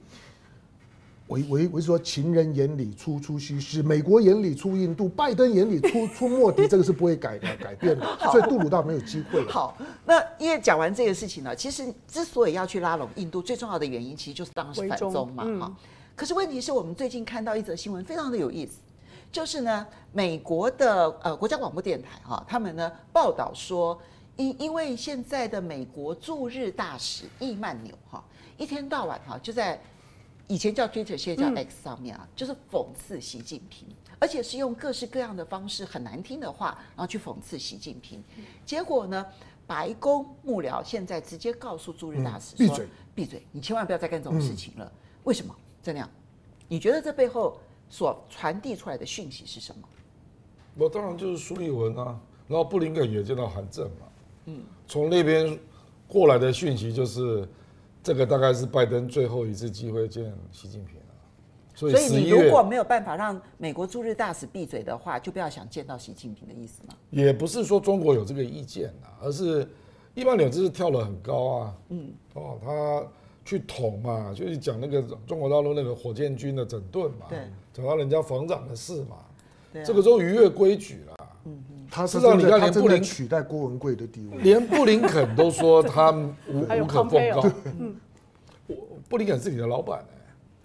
我我我是说，秦人眼里出出西施，美国眼里出印度，拜登眼里出出莫迪，这个是不会改的改变的。所以杜鲁道没有机会了。好，那因为讲完这个事情呢，其实之所以要去拉拢印度，最重要的原因其实就是当时反中嘛，嗯可是问题是我们最近看到一则新闻，非常的有意思，就是呢，美国的呃国家广播电台哈、哦，他们呢报道说，因因为现在的美国驻日大使易曼纽哈、哦，一天到晚哈、哦、就在以前叫 Twitter， 现在叫 X 上面啊，嗯、就是讽刺习近平，而且是用各式各样的方式很难听的话，然后去讽刺习近平。结果呢，白宫幕僚现在直接告诉驻日大使说，嗯、闭嘴，闭嘴，你千万不要再干这种事情了。嗯、为什么？郑亮，你觉得这背后所传递出来的讯息是什么？我当然就是苏利文啊，然后布林肯也见到韩正嘛，嗯，从那边过来的讯息就是，这个大概是拜登最后一次机会见习近平了、啊。所以，所以你如果没有办法让美国驻日大使闭嘴的话，就不要想见到习近平的意思嘛。也不是说中国有这个意见啊，而是易曼纽这次跳得很高啊，嗯，哦，他。去捅嘛，就是讲那个中国大陆那个火箭军的整顿嘛，讲到人家防长的事嘛，啊、这个都逾越规矩了。嗯嗯，他是让你看连布林取代郭文贵的地位，连布林肯都说他无无可奉告。嗯，布林肯是你的老板、欸、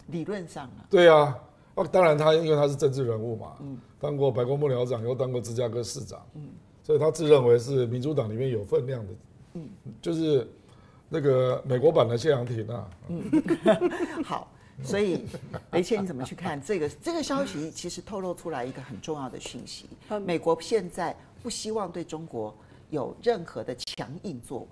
理论上啊。对啊，啊当然他因为他是政治人物嘛，嗯、当过白宫幕僚长，又当过芝加哥市长，嗯、所以他自认为是民主党里面有分量的，嗯、就是。那个美国版的谢阳廷啊，嗯，好，所以雷倩你怎么去看这个这个消息？其实透露出来一个很重要的讯息，美国现在不希望对中国有任何的强硬作为。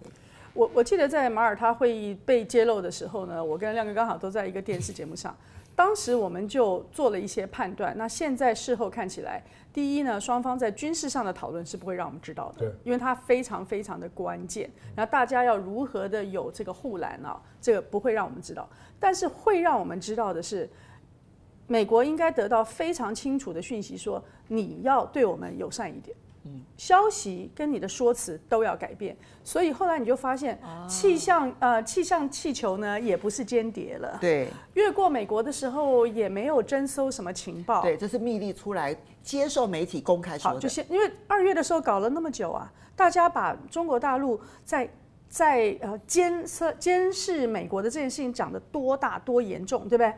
我我记得在马耳他会议被揭露的时候呢，我跟亮哥刚好都在一个电视节目上，当时我们就做了一些判断。那现在事后看起来，第一呢，双方在军事上的讨论是不会让我们知道的，因为它非常非常的关键。然后大家要如何的有这个护栏啊，这个不会让我们知道。但是会让我们知道的是，美国应该得到非常清楚的讯息说，说你要对我们友善一点。消息跟你的说辞都要改变，所以后来你就发现气象呃气象气球呢也不是间谍了，对，越过美国的时候也没有征收什么情报，对，这是密利出来接受媒体公开说的，就是因为二月的时候搞了那么久啊，大家把中国大陆在。在呃监测监视美国的这件事情讲得多大多严重，对不对？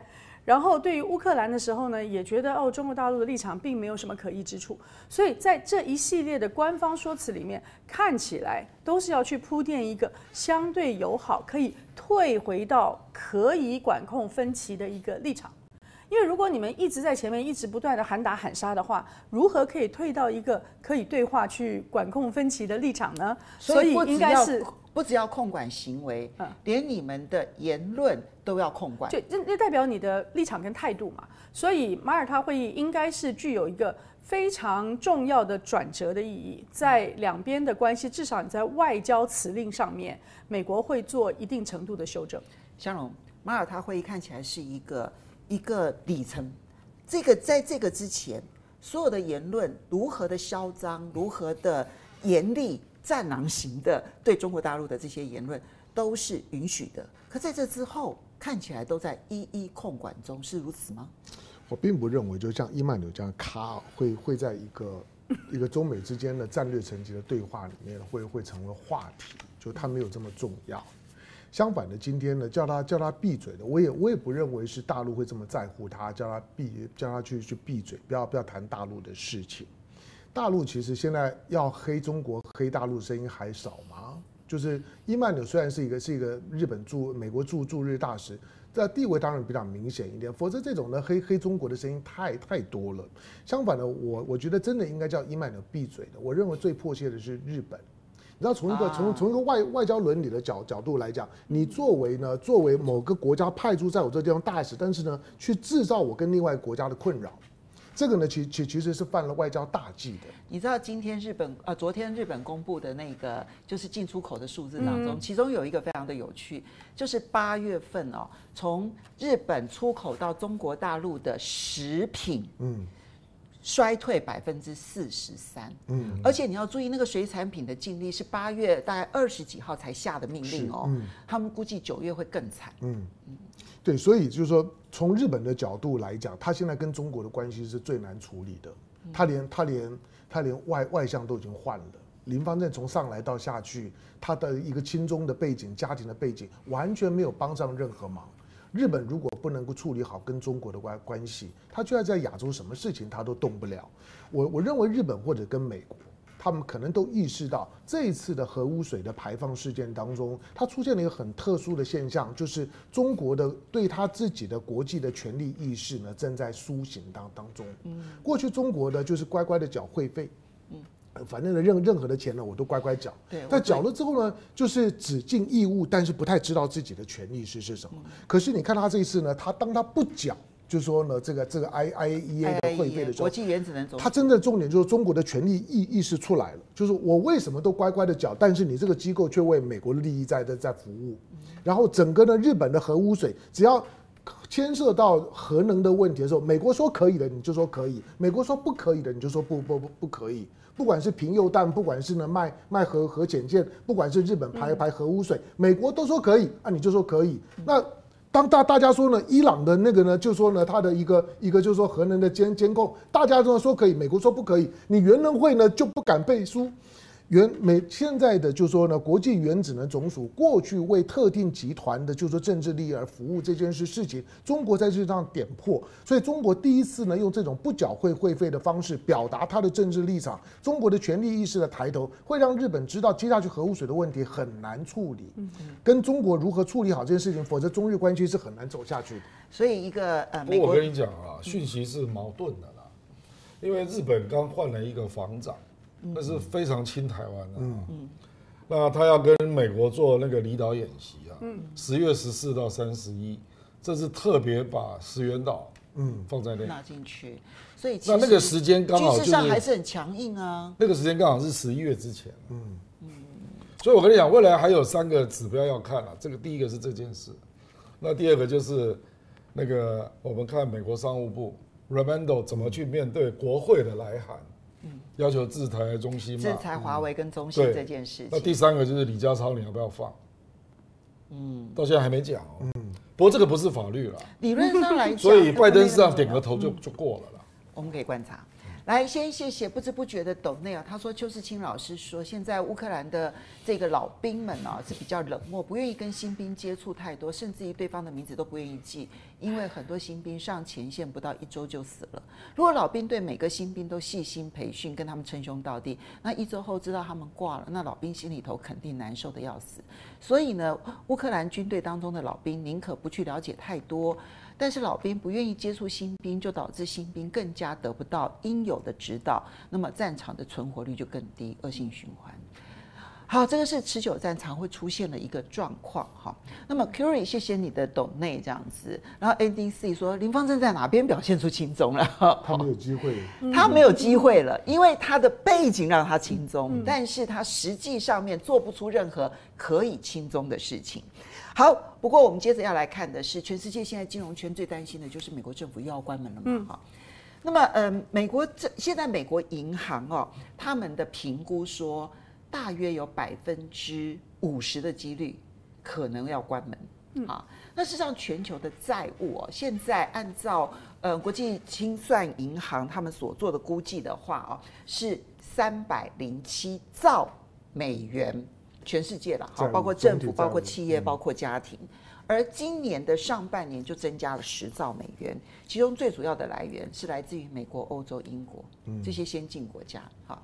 然后对于乌克兰的时候呢，也觉得哦，中国大陆的立场并没有什么可疑之处，所以在这一系列的官方说辞里面，看起来都是要去铺垫一个相对友好，可以退回到可以管控分歧的一个立场。因为如果你们一直在前面一直不断的喊打喊杀的话，如何可以退到一个可以对话去管控分歧的立场呢？所以应该是不只要控管行为，嗯、连你们的言论都要控管。就这代表你的立场跟态度嘛。所以马耳他会议应该是具有一个非常重要的转折的意义，在两边的关系，至少你在外交辞令上面，美国会做一定程度的修正。香蓉，马耳他会议看起来是一个。一个里程，这个在这个之前，所有的言论如何的嚣张，如何的严厉、战狼型的对中国大陆的这些言论都是允许的。可在这之后，看起来都在一一控管中，是如此吗？我并不认为，就像易曼纽这样咖会会在一个一个中美之间的战略层级的对话里面会会成为话题，就它没有这么重要。相反的，今天呢，叫他叫他闭嘴的，我也我也不认为是大陆会这么在乎他，叫他闭叫他去去闭嘴，不要不要谈大陆的事情。大陆其实现在要黑中国、黑大陆声音还少吗？就是易曼纽虽然是一个是一个日本驻美国驻驻日大使，这地位当然比较明显一点，否则这种呢黑黑中国的声音太太多了。相反的，我我觉得真的应该叫易曼纽闭嘴的。我认为最迫切的是日本。你知道从一个从从一个外外交伦理的角角度来讲，你作为呢作为某个国家派驻在我这地方大使，但是呢去制造我跟另外国家的困扰。 这个呢，其其其实是犯了外交大忌的。你知道今天日本呃，昨天日本公布的那个就是进出口的数字当中，嗯、其中有一个非常的有趣，就是八月份哦，从日本出口到中国大陆的食品，嗯，衰退百分之四十三，嗯，而且你要注意那个水产品的禁令是八月大概二十几号才下的命令哦，嗯、他们估计九月会更惨，嗯嗯。 对，所以就是说，从日本的角度来讲，他现在跟中国的关系是最难处理的。他连他连他连外外相都已经换了，林芳正从上来到下去，他的一个亲中的背景、家庭的背景，完全没有帮上任何忙。日本如果不能够处理好跟中国的关关系，他居然在亚洲什么事情他都动不了。我我认为日本或者跟美国。 他们可能都意识到，这一次的核污水的排放事件当中，它出现了一个很特殊的现象，就是中国的对他自己的国际的权力意识呢，正在苏醒当当中。过去中国呢，就是乖乖的缴会费，嗯，反正呢任任何的钱呢，我都乖乖缴。对，但缴了之后呢，就是只尽义务，但是不太知道自己的权利是是什么。可是你看他这一次呢，他当他不缴。 就说呢，这个这个 I I E A 的会费的时候，国际原子能总署，它真的重点就是中国的权力意意识出来了，就是我为什么都乖乖的缴，但是你这个机构却为美国的利益在在在服务，然后整个呢日本的核污水，只要牵涉到核能的问题的时候，美国说可以的你就说可以，美国说不可以的你就说不不不不可以。 不管是平铀弹，不管是呢卖卖核核潜舰，不管是日本排排核污水，美国都说可以啊，你就说可以。那 当大大家说呢，伊朗的那个呢，就说呢，他的一个一个就是说核能的监监控，大家都说可以，美国说不可以，你原能会呢就不敢背书。原美现在的就说呢，国际原子能总署过去为特定集团的就说政治利益而服务这件事事情，中国在这上点破，所以中国第一次呢用这种不缴会会费的方式表达他的政治立场，中国的权力意识的抬头，会让日本知道接下去核污水的问题很难处理，跟中国如何处理好这件事情，否则中日关系是很难走下去的。所以一个呃，美国我跟你讲啊，讯息是矛盾的啦，因为日本刚换了一个防长。 那是非常亲台湾的、啊，嗯、那他要跟美国做那个离岛演习啊，十、嗯、月十四到三十一，这是特别把石垣岛嗯放在那拿进去，所以那那个时间刚好、就是、军事上还是很强硬啊，那个时间刚好是十一月之前、啊，嗯嗯，所以我跟你讲，未来还有三个指标要看啊，这个第一个是这件事，那第二个就是那个我们看美国商务部 Raimondo 怎么去面对国会的来函。 要求制裁中兴嘛，制裁华为跟中兴这件事情。那第三个就是李家超，你要不要放？嗯，到现在还没讲哦。嗯，不过这个不是法律了，理论上来讲，所以拜登市长点个头就就过了啦。我们可以观察。来，先谢谢不知不觉的斗内啊，他说邱世清老师说，现在乌克兰的这个老兵们啊是比较冷漠，不愿意跟新兵接触太多，甚至于对方的名字都不愿意记。 因为很多新兵上前线不到一周就死了。如果老兵对每个新兵都细心培训，跟他们称兄道弟，那一周后知道他们挂了，那老兵心里头肯定难受的要死。所以呢，乌克兰军队当中的老兵宁可不去了解太多，但是老兵不愿意接触新兵，就导致新兵更加得不到应有的指导，那么战场的存活率就更低，恶性循环。 好，这个是持久战常会出现的一个状况哈。那么 Curie， 谢谢你的斗内这样子。然后 A D C 说林芳正在哪边表现出轻中了？他没有机会，他没有机会了，因为他的背景让他轻中，嗯、但是他实际上面做不出任何可以轻中的事情。好，不过我们接着要来看的是，全世界现在金融圈最担心的就是美国政府又要关门了嘛哈。嗯 那么呃，美国这现在美国银行哦，他们的评估说。 大约有百分之五十的几率可能要关门、嗯、啊！那事实上，全球的债务哦，现在按照呃国际清算银行他们所做的估计的话哦，是三百零七兆美元，全世界了哈，包括政府、包括企业、嗯、包括家庭。而今年的上半年就增加了十兆美元，其中最主要的来源是来自于美国、欧洲、英国这些先进国家哈。啊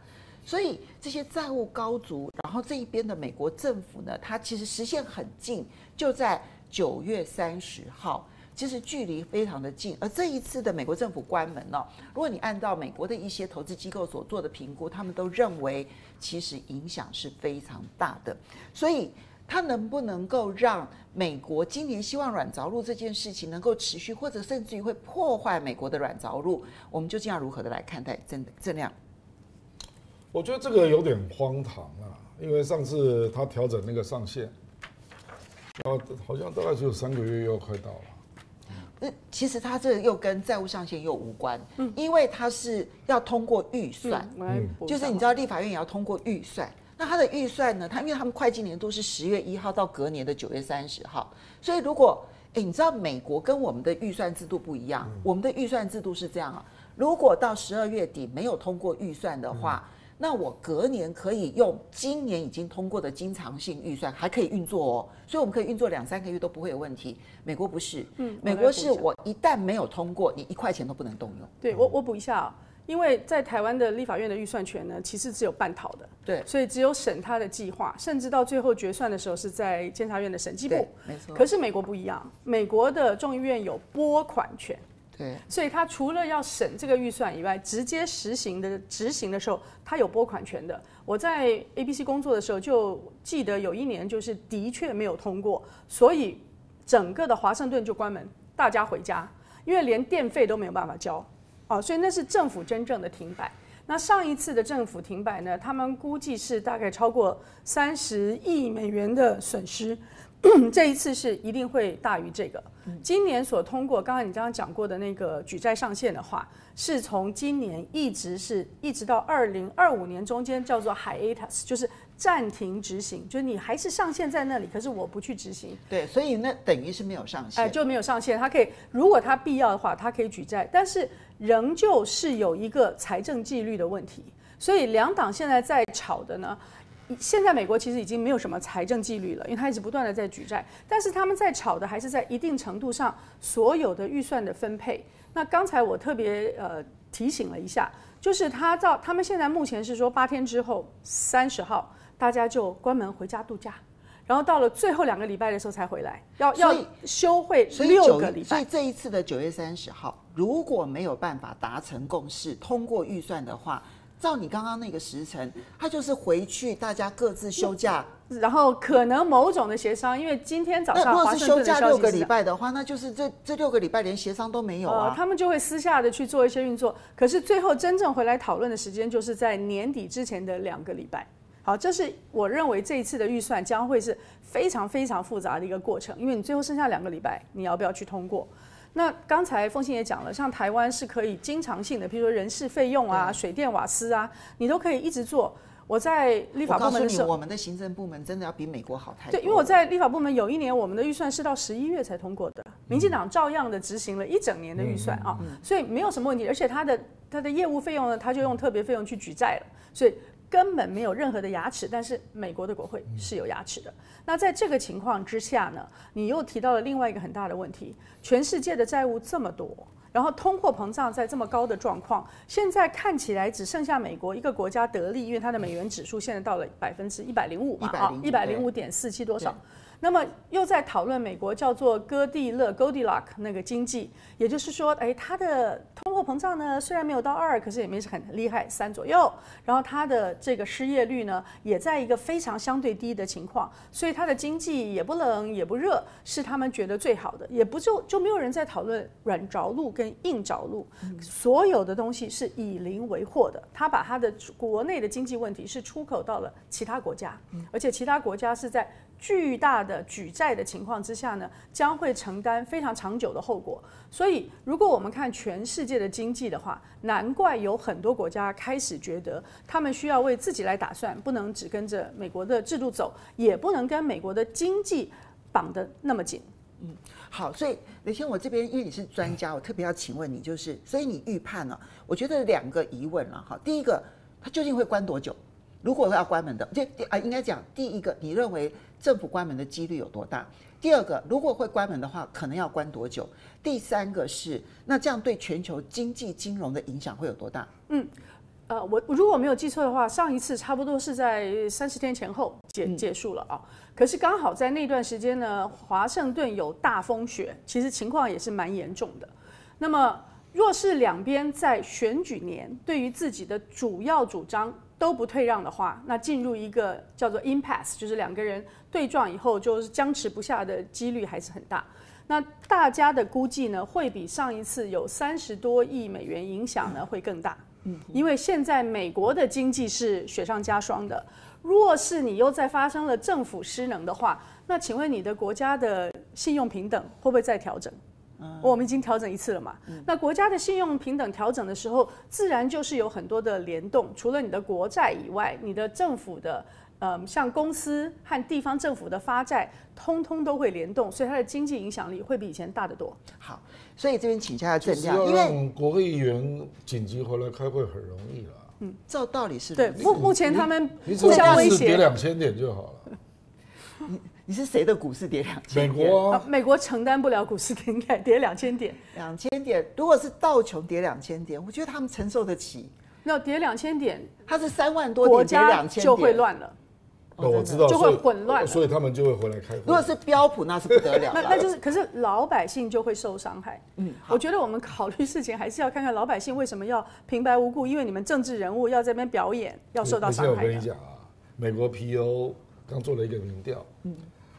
所以这些债务高筑，然后这一边的美国政府呢，它其实时限很近，就在九月三十号。其实距离非常的近。而这一次的美国政府关门哦，如果你按照美国的一些投资机构所做的评估，他们都认为其实影响是非常大的。所以它能不能够让美国今年希望软着陆这件事情能够持续，或者甚至于会破坏美国的软着陆，我们究竟要如何的来看待？郑郑亮，我觉得这个有点荒唐啊，因为上次他调整那个上限，然后好像大概只有三个月又快到了。嗯，其实它这个又跟债务上限又无关，嗯，因为它是要通过预算，嗯，就是你知道立法院也要通过预算。那它的预算呢？它因为他们会计年度是十月一号到隔年的九月三十号，所以如果哎，你知道美国跟我们的预算制度不一样，我们的预算制度是这样啊，如果到十二月底没有通过预算的话，那我隔年可以用今年已经通过的经常性预算还可以运作哦，所以我们可以运作两三个月都不会有问题。美国不是，美国是我一旦没有通过，你一块钱都不能动用。对，我我补一下哦。因为在台湾的立法院的预算权呢，其实只有半讨的，对，所以只有审他的计划，甚至到最后决算的时候是在监察院的审计部，没错。可是美国不一样，美国的众议院有拨款权，对，所以他除了要审这个预算以外，直接实行的执行的时候，他有拨款权的。我在 A B C 工作的时候就记得有一年就是的确没有通过，所以整个的华盛顿就关门，大家回家，因为连电费都没有办法交。哦，所以那是政府真正的停摆。那上一次的政府停摆呢，他们估计是大概超过三十亿美元的损失这一次是一定会大于这个。今年所通过，刚才你刚刚讲过的那个举债上限的话，是从今年一直是一直到二零二五年中间叫做 hiatus， 就是暂停执行，就是你还是上限在那里，可是我不去执行。对，所以那等于是没有上限，哎、呃，就没有上限。它可以，如果它必要的话，它可以举债，但是仍旧是有一个财政纪律的问题。所以两党现在在吵的呢。现在美国其实已经没有什么财政纪律了，因为它一直不断的在举债，但是他们在吵的还是在一定程度上所有的预算的分配。那刚才我特别呃提醒了一下，就是他到他们现在目前是说八天之后三十号大家就关门回家度假，然后到了最后两个礼拜的时候才回来，要要休会六个礼拜。所以这一次的九月三十号如果没有办法达成共识通过预算的话，照你刚刚那个时辰，他就是回去大家各自休假，然后可能某种的协商，因为今天早上华盛顿的消息是，那如果是休假六个礼拜的话，那就是这这六个礼拜连协商都没有啊、呃，他们就会私下的去做一些运作。可是最后真正回来讨论的时间就是在年底之前的两个礼拜。好，这是我认为这一次的预算将会是非常非常复杂的一个过程，因为你最后剩下两个礼拜，你要不要去通过？那刚才凤馨也讲了，像台湾是可以经常性的，比如说人事费用啊、水电瓦斯啊，你都可以一直做。我在立法部门的时候，我们的行政部门真的要比美国好太多。对，因为我在立法部门有一年，我们的预算是到十一月才通过的，民进党照样的执行了一整年的预算啊，所以没有什么问题。而且他的他的业务费用呢，他就用特别费用去举债了，所以根本没有任何的牙齿，但是美国的国会是有牙齿的。那在这个情况之下呢，你又提到了另外一个很大的问题，全世界的债务这么多，然后通货膨胀在这么高的状况，现在看起来只剩下美国一个国家得利，因为它的美元指数现在到了百分之一百零五嘛，啊，一百零五点四七多少？那么又在讨论美国叫做哥地勒 Goldilocks 那个经济，也就是说，哎，它的通货膨胀呢虽然没有到二，可是也没很厉害，三左右。然后它的这个失业率呢也在一个非常相对低的情况，所以它的经济也不冷也不热，是他们觉得最好的。也不就就没有人在讨论软着陆跟硬着陆，所有的东西是以邻为祸的。他把他的国内的经济问题是出口到了其他国家，而且其他国家是在巨大的举债的情况之下呢，将会承担非常长久的后果。所以，如果我们看全世界的经济的话，难怪有很多国家开始觉得他们需要为自己来打算，不能只跟着美国的制度走，也不能跟美国的经济绑得那么紧。嗯，好，所以雷先生，我这边因为你是专家，我特别要请问你，就是，所以你预判呢、啊？我觉得两个疑问了、啊、哈。第一个，它究竟会关多久？如果要关门的，就啊，应该讲第一个，你认为政府关门的几率有多大？第二个，如果会关门的话，可能要关多久？第三个是，那这样对全球经济金融的影响会有多大？嗯，呃，我如果没有记错的话，上一次差不多是在三十天前后，结结束了啊。可是刚好在那段时间呢，华盛顿有大风雪，其实情况也是蛮严重的。那么若是两边在选举年对于自己的主要主张都不退让的话，那进入一个叫做 impasse， 就是两个人对撞以后就是僵持不下的几率还是很大。那大家的估计呢，会比上一次有三十多亿美元影响呢会更大。因为现在美国的经济是雪上加霜的，若是你又再发生了政府失能的话，那请问你的国家的信用平等会不会再调整？我们已经调整一次了嘛，那国家的信用平等调整的时候，自然就是有很多的联动，除了你的国债以外，你的政府的呃像公司和地方政府的发债通通都会联动，所以它的经济影响力会比以前大得多。好，所以这边请教一下郑亮，因为国会议员紧急回来开会很容易了，嗯，照道理是对，目目前他们互相威胁，跌两千点就好了。你是谁的股市跌两千点？美国、啊啊、美国承担不了股市跌跌两千点，两千点。如果是道琼跌两千点，我觉得他们承受得起。那跌两千点，它是三万多点跌两千点，国家就会乱了。哦，我知道，就会混乱，所以他们就会回来开会。如果是标普，那是不得了，那那就是，可是老百姓就会受伤害。嗯，我觉得我们考虑事情还是要看看老百姓为什么要平白无故，因为你们政治人物要在那边表演，要受到伤害。而且我跟你讲啊，美国 P O 刚做了一个民调，嗯，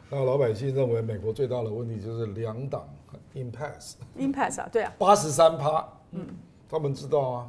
那老百姓认为美国最大的问题就是两党 impasse。impasse 啊，对啊，八十三趴，嗯，他们知道啊，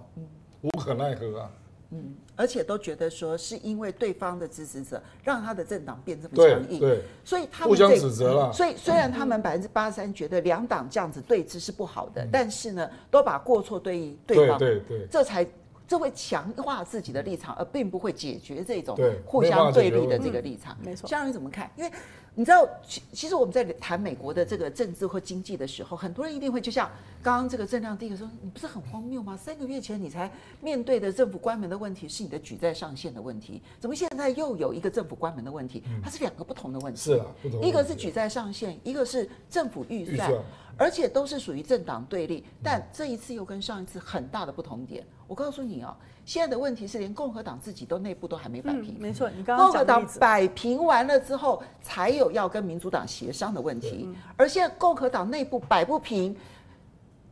无可奈何啊。嗯，而且都觉得说是因为对方的支持者让他的政党变这么强硬，对，所以他们互相指责了。所以虽然他们百分之八十三觉得两党这样子对峙是不好的，嗯、但是呢，都把过错对于对方，对对对，这才这会强化自己的立场，而并不会解决这种互相对立的这个立场。没错，江老师怎么看？因为你知道，其实我们在谈美国的这个政治或经济的时候，很多人一定会就像刚刚这个郑亮第一个说，你不是很荒谬吗？三个月前你才面对的政府关门的问题是你的举债上限的问题，怎么现在又有一个政府关门的问题？它是两个不同的问题，是啊，不同，一个是举债上限，一个是政府预算，而且都是属于政党对立，但这一次又跟上一次很大的不同点。我告诉你哦，现在的问题是连共和党自己都内部都还没摆平，嗯、没错，你刚刚讲的例子，共和党摆平完了之后，才有要跟民主党协商的问题，嗯、而现在共和党内部摆不平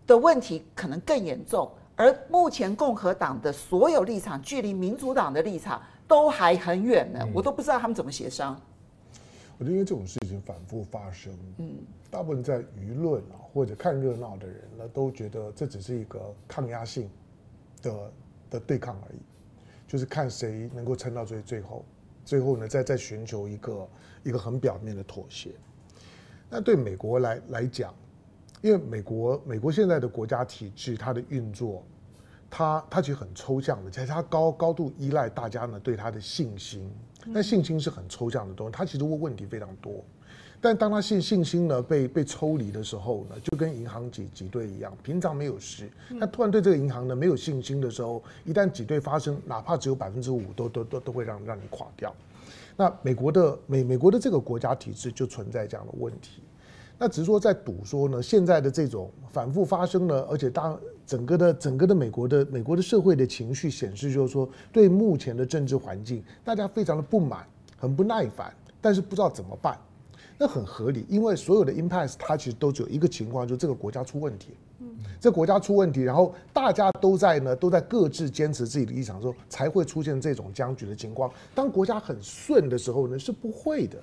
的问题可能更严重，而目前共和党的所有立场距离民主党的立场都还很远呢，嗯、我都不知道他们怎么协商。我觉得因为这种事情反复发生，嗯，大部分在舆论啊或者看热闹的人呢，都觉得这只是一个抗压性的的对抗而已，就是看谁能够撑到最最后，最后呢再再寻求一个一个很表面的妥协。那对美国来来讲，因为美国美国现在的国家体制，它的运作，它它其实很抽象的，其实它高高度依赖大家呢对它的信心。但信心是很抽象的东西，它其实问题非常多。但当它信信心呢被被抽离的时候呢，就跟银行挤挤兑一样，平常没有事，那突然对这个银行呢没有信心的时候，一旦挤兑发生，哪怕只有百分之五，都都都都会让让你垮掉。那美国的美美国的这个国家体制就存在这样的问题。那只是说在赌说呢，现在的这种反复发生呢，而且当整个的整个的美国的美国的社会的情绪显示，就是说对目前的政治环境，大家非常的不满，很不耐烦，但是不知道怎么办。那很合理，因为所有的 impasse 它其实都只有一个情况，就是这个国家出问题。嗯，这国家出问题，然后大家都在呢都在各自坚持自己的立场的时候，才会出现这种僵局的情况。当国家很顺的时候呢，是不会的。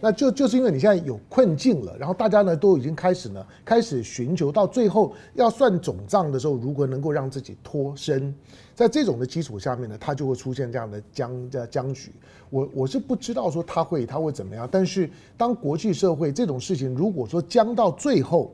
那就就是因为你现在有困境了，然后大家呢都已经开始呢开始寻求，到最后要算总账的时候，如果能够让自己脱身，在这种的基础下面呢，它就会出现这样的僵僵局。我我是不知道说它会它会怎么样，但是当国际社会这种事情如果说僵到最后，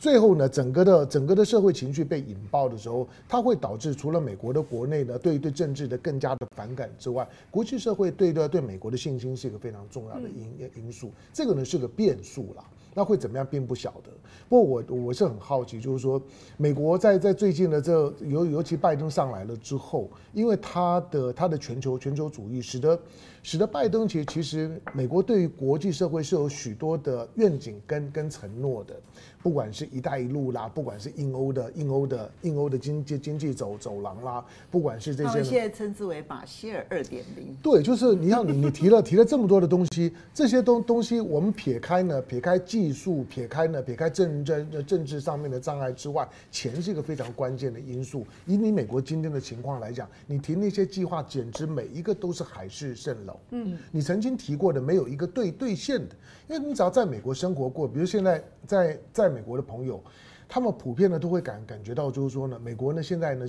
最后呢整个的整个的社会情绪被引爆的时候，它会导致除了美国的国内呢对对政治的更加的反感之外，国际社会对对对美国的信心是一个非常重要的因因素，这个呢是个变数啦。那会怎么样并不晓得。不过我我是很好奇，就是说美国在在最近的这尤尤其拜登上来了之后，因为他的他的全球全球主义，使得使得拜登其实其实美国对于国际社会是有许多的愿景跟跟承诺的，不管是一带一路啦，不管是印欧的印欧的印欧的经济经济走走廊啦，不管是这些，他们现在称之为马歇尔 二点零。 对，就是你像你你提了提了这么多的东西，这些东东西我们撇开呢，撇开技术，撇开呢，撇开政政政治上面的障碍之外，钱是一个非常关键的因素。以你美国今天的情况来讲，你提那些计划，简直每一个都是海市蜃楼。嗯，你曾经提过的没有一个对兑现的，因为你只要在美国生活过，比如现在在在美国的朋友，他们普遍呢都会感感觉到，就是说呢，美国呢现在呢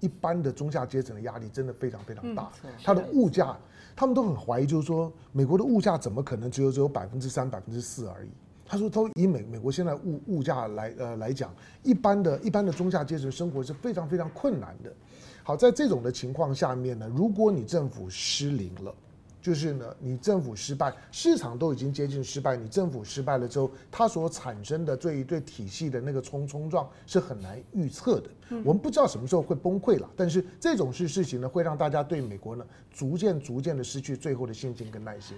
一般的中下阶层的压力真的非常非常大，它的物价，他们都很怀疑，就是说美国的物价怎么可能只有只有百分之三、百分之四而已。他说，都以美美国现在物物价来呃来讲，一般的一般的中下阶层生活是非常非常困难的。好，在这种的情况下面呢，如果你政府失灵了，就是呢，你政府失败，市场都已经接近失败，你政府失败了之后，它所产生的对对体系的那个冲冲撞是很难预测的。我们不知道什么时候会崩溃了，但是这种事事情呢，会让大家对美国呢逐渐逐渐的失去最后的信心跟耐心。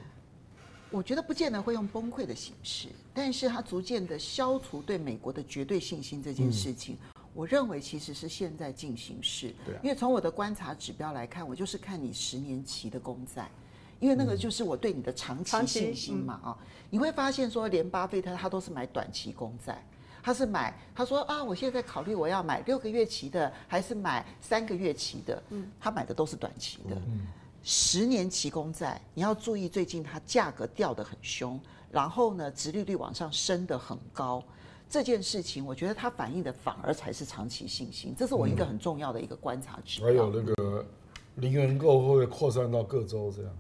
我觉得不见得会用崩溃的形式，但是它逐渐的消除对美国的绝对信心这件事情。嗯，我认为其实是现在进行式，因为从我的观察指标来看，我就是看你十年期的公债，因为那个就是我对你的长期信心嘛啊。你会发现说，连巴菲特他都是买短期公债，他是买，他说啊，我现在考虑我要买六个月期的，还是买三个月期的，他买的都是短期的。十年期公债你要注意，最近它价格掉得很凶，然后呢，殖利率往上升得很高。这件事情，我觉得它反映的反而才是长期信心，这是我一个很重要的一个观察指标。嗯，还有那个零元购会不会扩散到各州这样？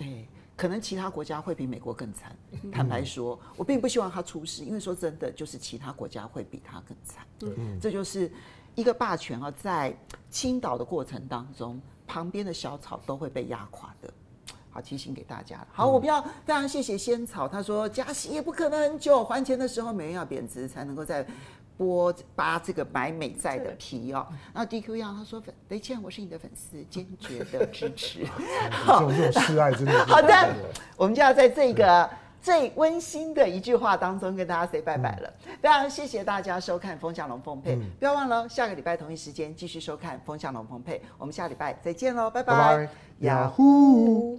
哎，可能其他国家会比美国更惨。嗯，坦白说，我并不希望它出事，因为说真的，就是其他国家会比它更惨。嗯，这就是一个霸权啊，在倾倒的过程当中，旁边的小草都会被压垮的。好，提醒给大家。好，我们要非常谢谢仙草，他说加息也不可能很久，还钱的时候美元要贬值才能够再剥扒这个买美债的皮哦。然后 D Q 样他说雷倩，我是你的粉丝，坚决的支持。好，这种示爱真的。好的，我们就要在这个最温馨的一句话当中跟大家 say 拜拜了。非常谢谢大家收看《风向龙凤配》，不要忘了下个礼拜同一时间继续收看《风向龙凤配》，我们下礼拜再见喽，拜拜。Yahoo。